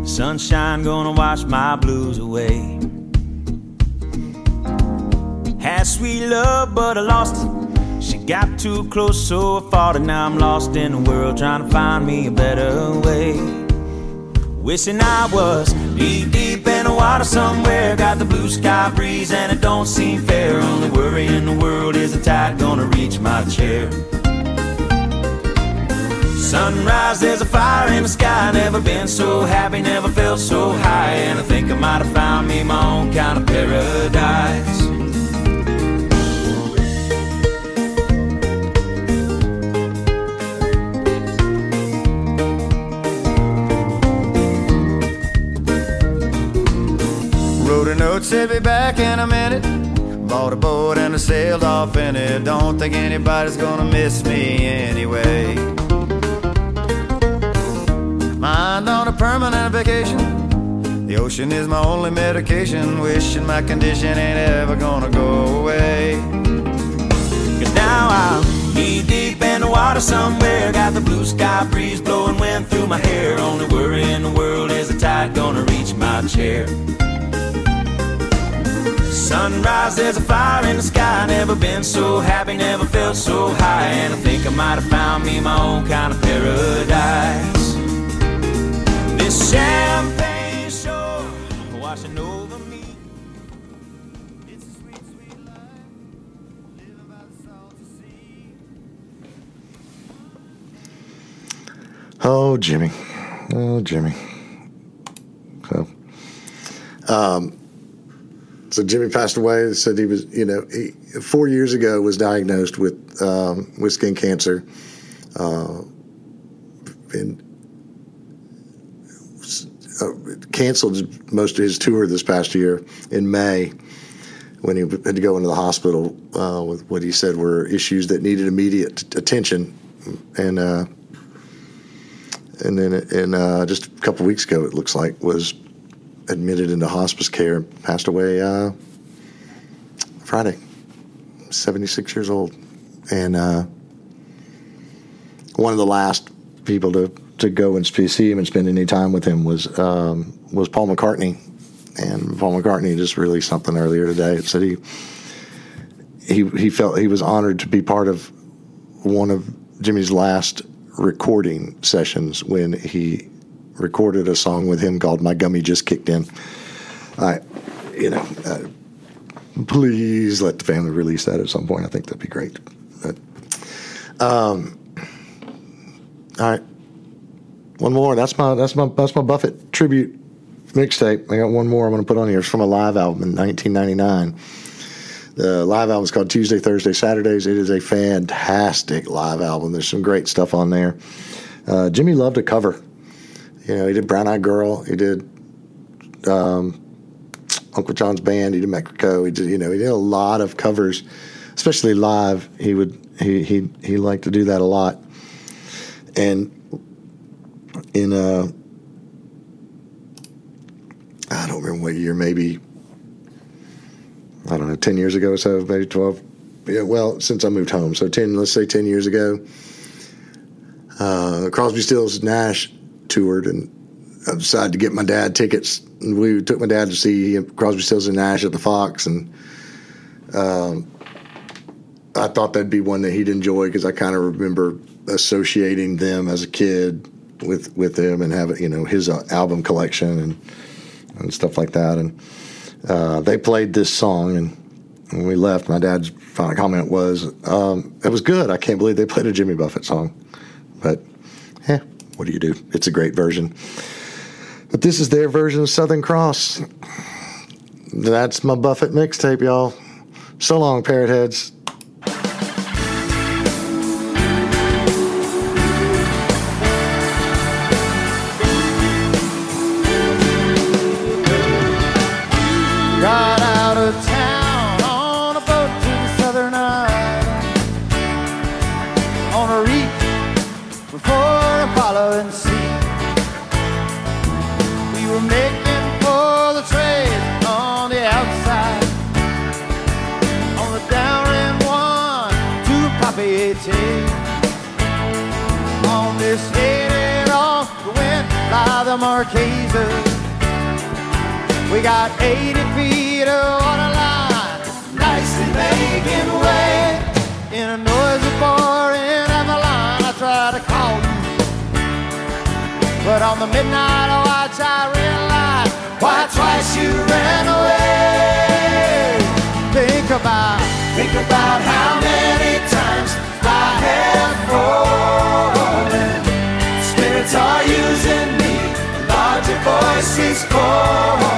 it. Sunshine gonna wash my blues away. Had sweet love, but I lost it. She got too close, so I fought it. Now I'm lost in the world, trying to find me a better way. Wishing I was knee deep in the water somewhere. Got the blue sky breeze and it don't seem fair. Only worry in the world is the tide gonna reach my chair. Sunrise, there's a fire in the sky. Never been so happy, never felt so high. And I think I might have found me my own kind of paradise. Wrote a note, said be back in a minute. Bought a boat and I sailed off in it. Don't think anybody's gonna miss me anyway. Mind on a permanent vacation. The ocean is my only medication. Wishing my condition ain't ever gonna go away. Cause now I'm knee deep in the water somewhere. Got the blue sky breeze blowing wind through my hair. Only worry in the world is the tide gonna reach my chair. Sunrise, there's a fire in the sky. Never been so happy, never felt so high. And I think I might have found me my own kind of paradise. Champagne shore washing over me. It's a sweet, sweet life, living by the salt to sea. Oh, Jimmy. Oh, Jimmy. So, um, so Jimmy passed away. They said he was, you know, he, four years ago was diagnosed with um, with skin cancer. Uh, and Uh, canceled most of his tour this past year in May when he had to go into the hospital uh, with what he said were issues that needed immediate t- attention. And uh, and then and, uh, just a couple weeks ago, it looks like, was admitted into hospice care and passed away uh, Friday, seventy-six years old. And uh, one of the last people to to go and see him and spend any time with him was um, was Paul McCartney. And Paul McCartney just released something earlier today. It said he, he he felt he was honored to be part of one of Jimmy's last recording sessions when he recorded a song with him called My Gummy Just Kicked In. I, you know, uh, please let the family release that at some point. I think that'd be great. But, um, all right. One more. That's my that's my that's my Buffett tribute mixtape. I got one more I'm going to put on here. It's from a live album in nineteen ninety-nine. The live album is called Tuesday, Thursday, Saturdays. It is a fantastic live album. There's some great stuff on there. Uh, Jimmy loved a cover. You know, he did Brown Eyed Girl. He did um, Uncle John's Band. He did Mexico. He did, you know, he did a lot of covers, especially live. He would he he he liked to do that a lot. And in uh, I don't remember what year, maybe I don't know, ten years ago or so, maybe twelve. Yeah, well, since I moved home, so ten. Let's say ten years ago, uh, Crosby, Stills, Nash toured, and I decided to get my dad tickets. And we took my dad to see Crosby, Stills, and Nash at the Fox, and um, I thought that'd be one that he'd enjoy because I kind of remember associating them as a kid with with him and having, you know, his uh, album collection and and stuff like that. And uh, they played this song, and when we left, my dad's final comment was, um, it was good. I can't believe they played a Jimmy Buffett song. But, yeah, what do you do? It's a great version. But this is their version of Southern Cross. That's my Buffett mixtape, y'all. So long, parrot heads. We got eighty feet of water line, nicely making way. In a noisy bar in Avalon, I tried to call you, but on the midnight watch I realized why twice you ran away. Think about, think about how many times I have fallen. Spirits are using me, larger voices call.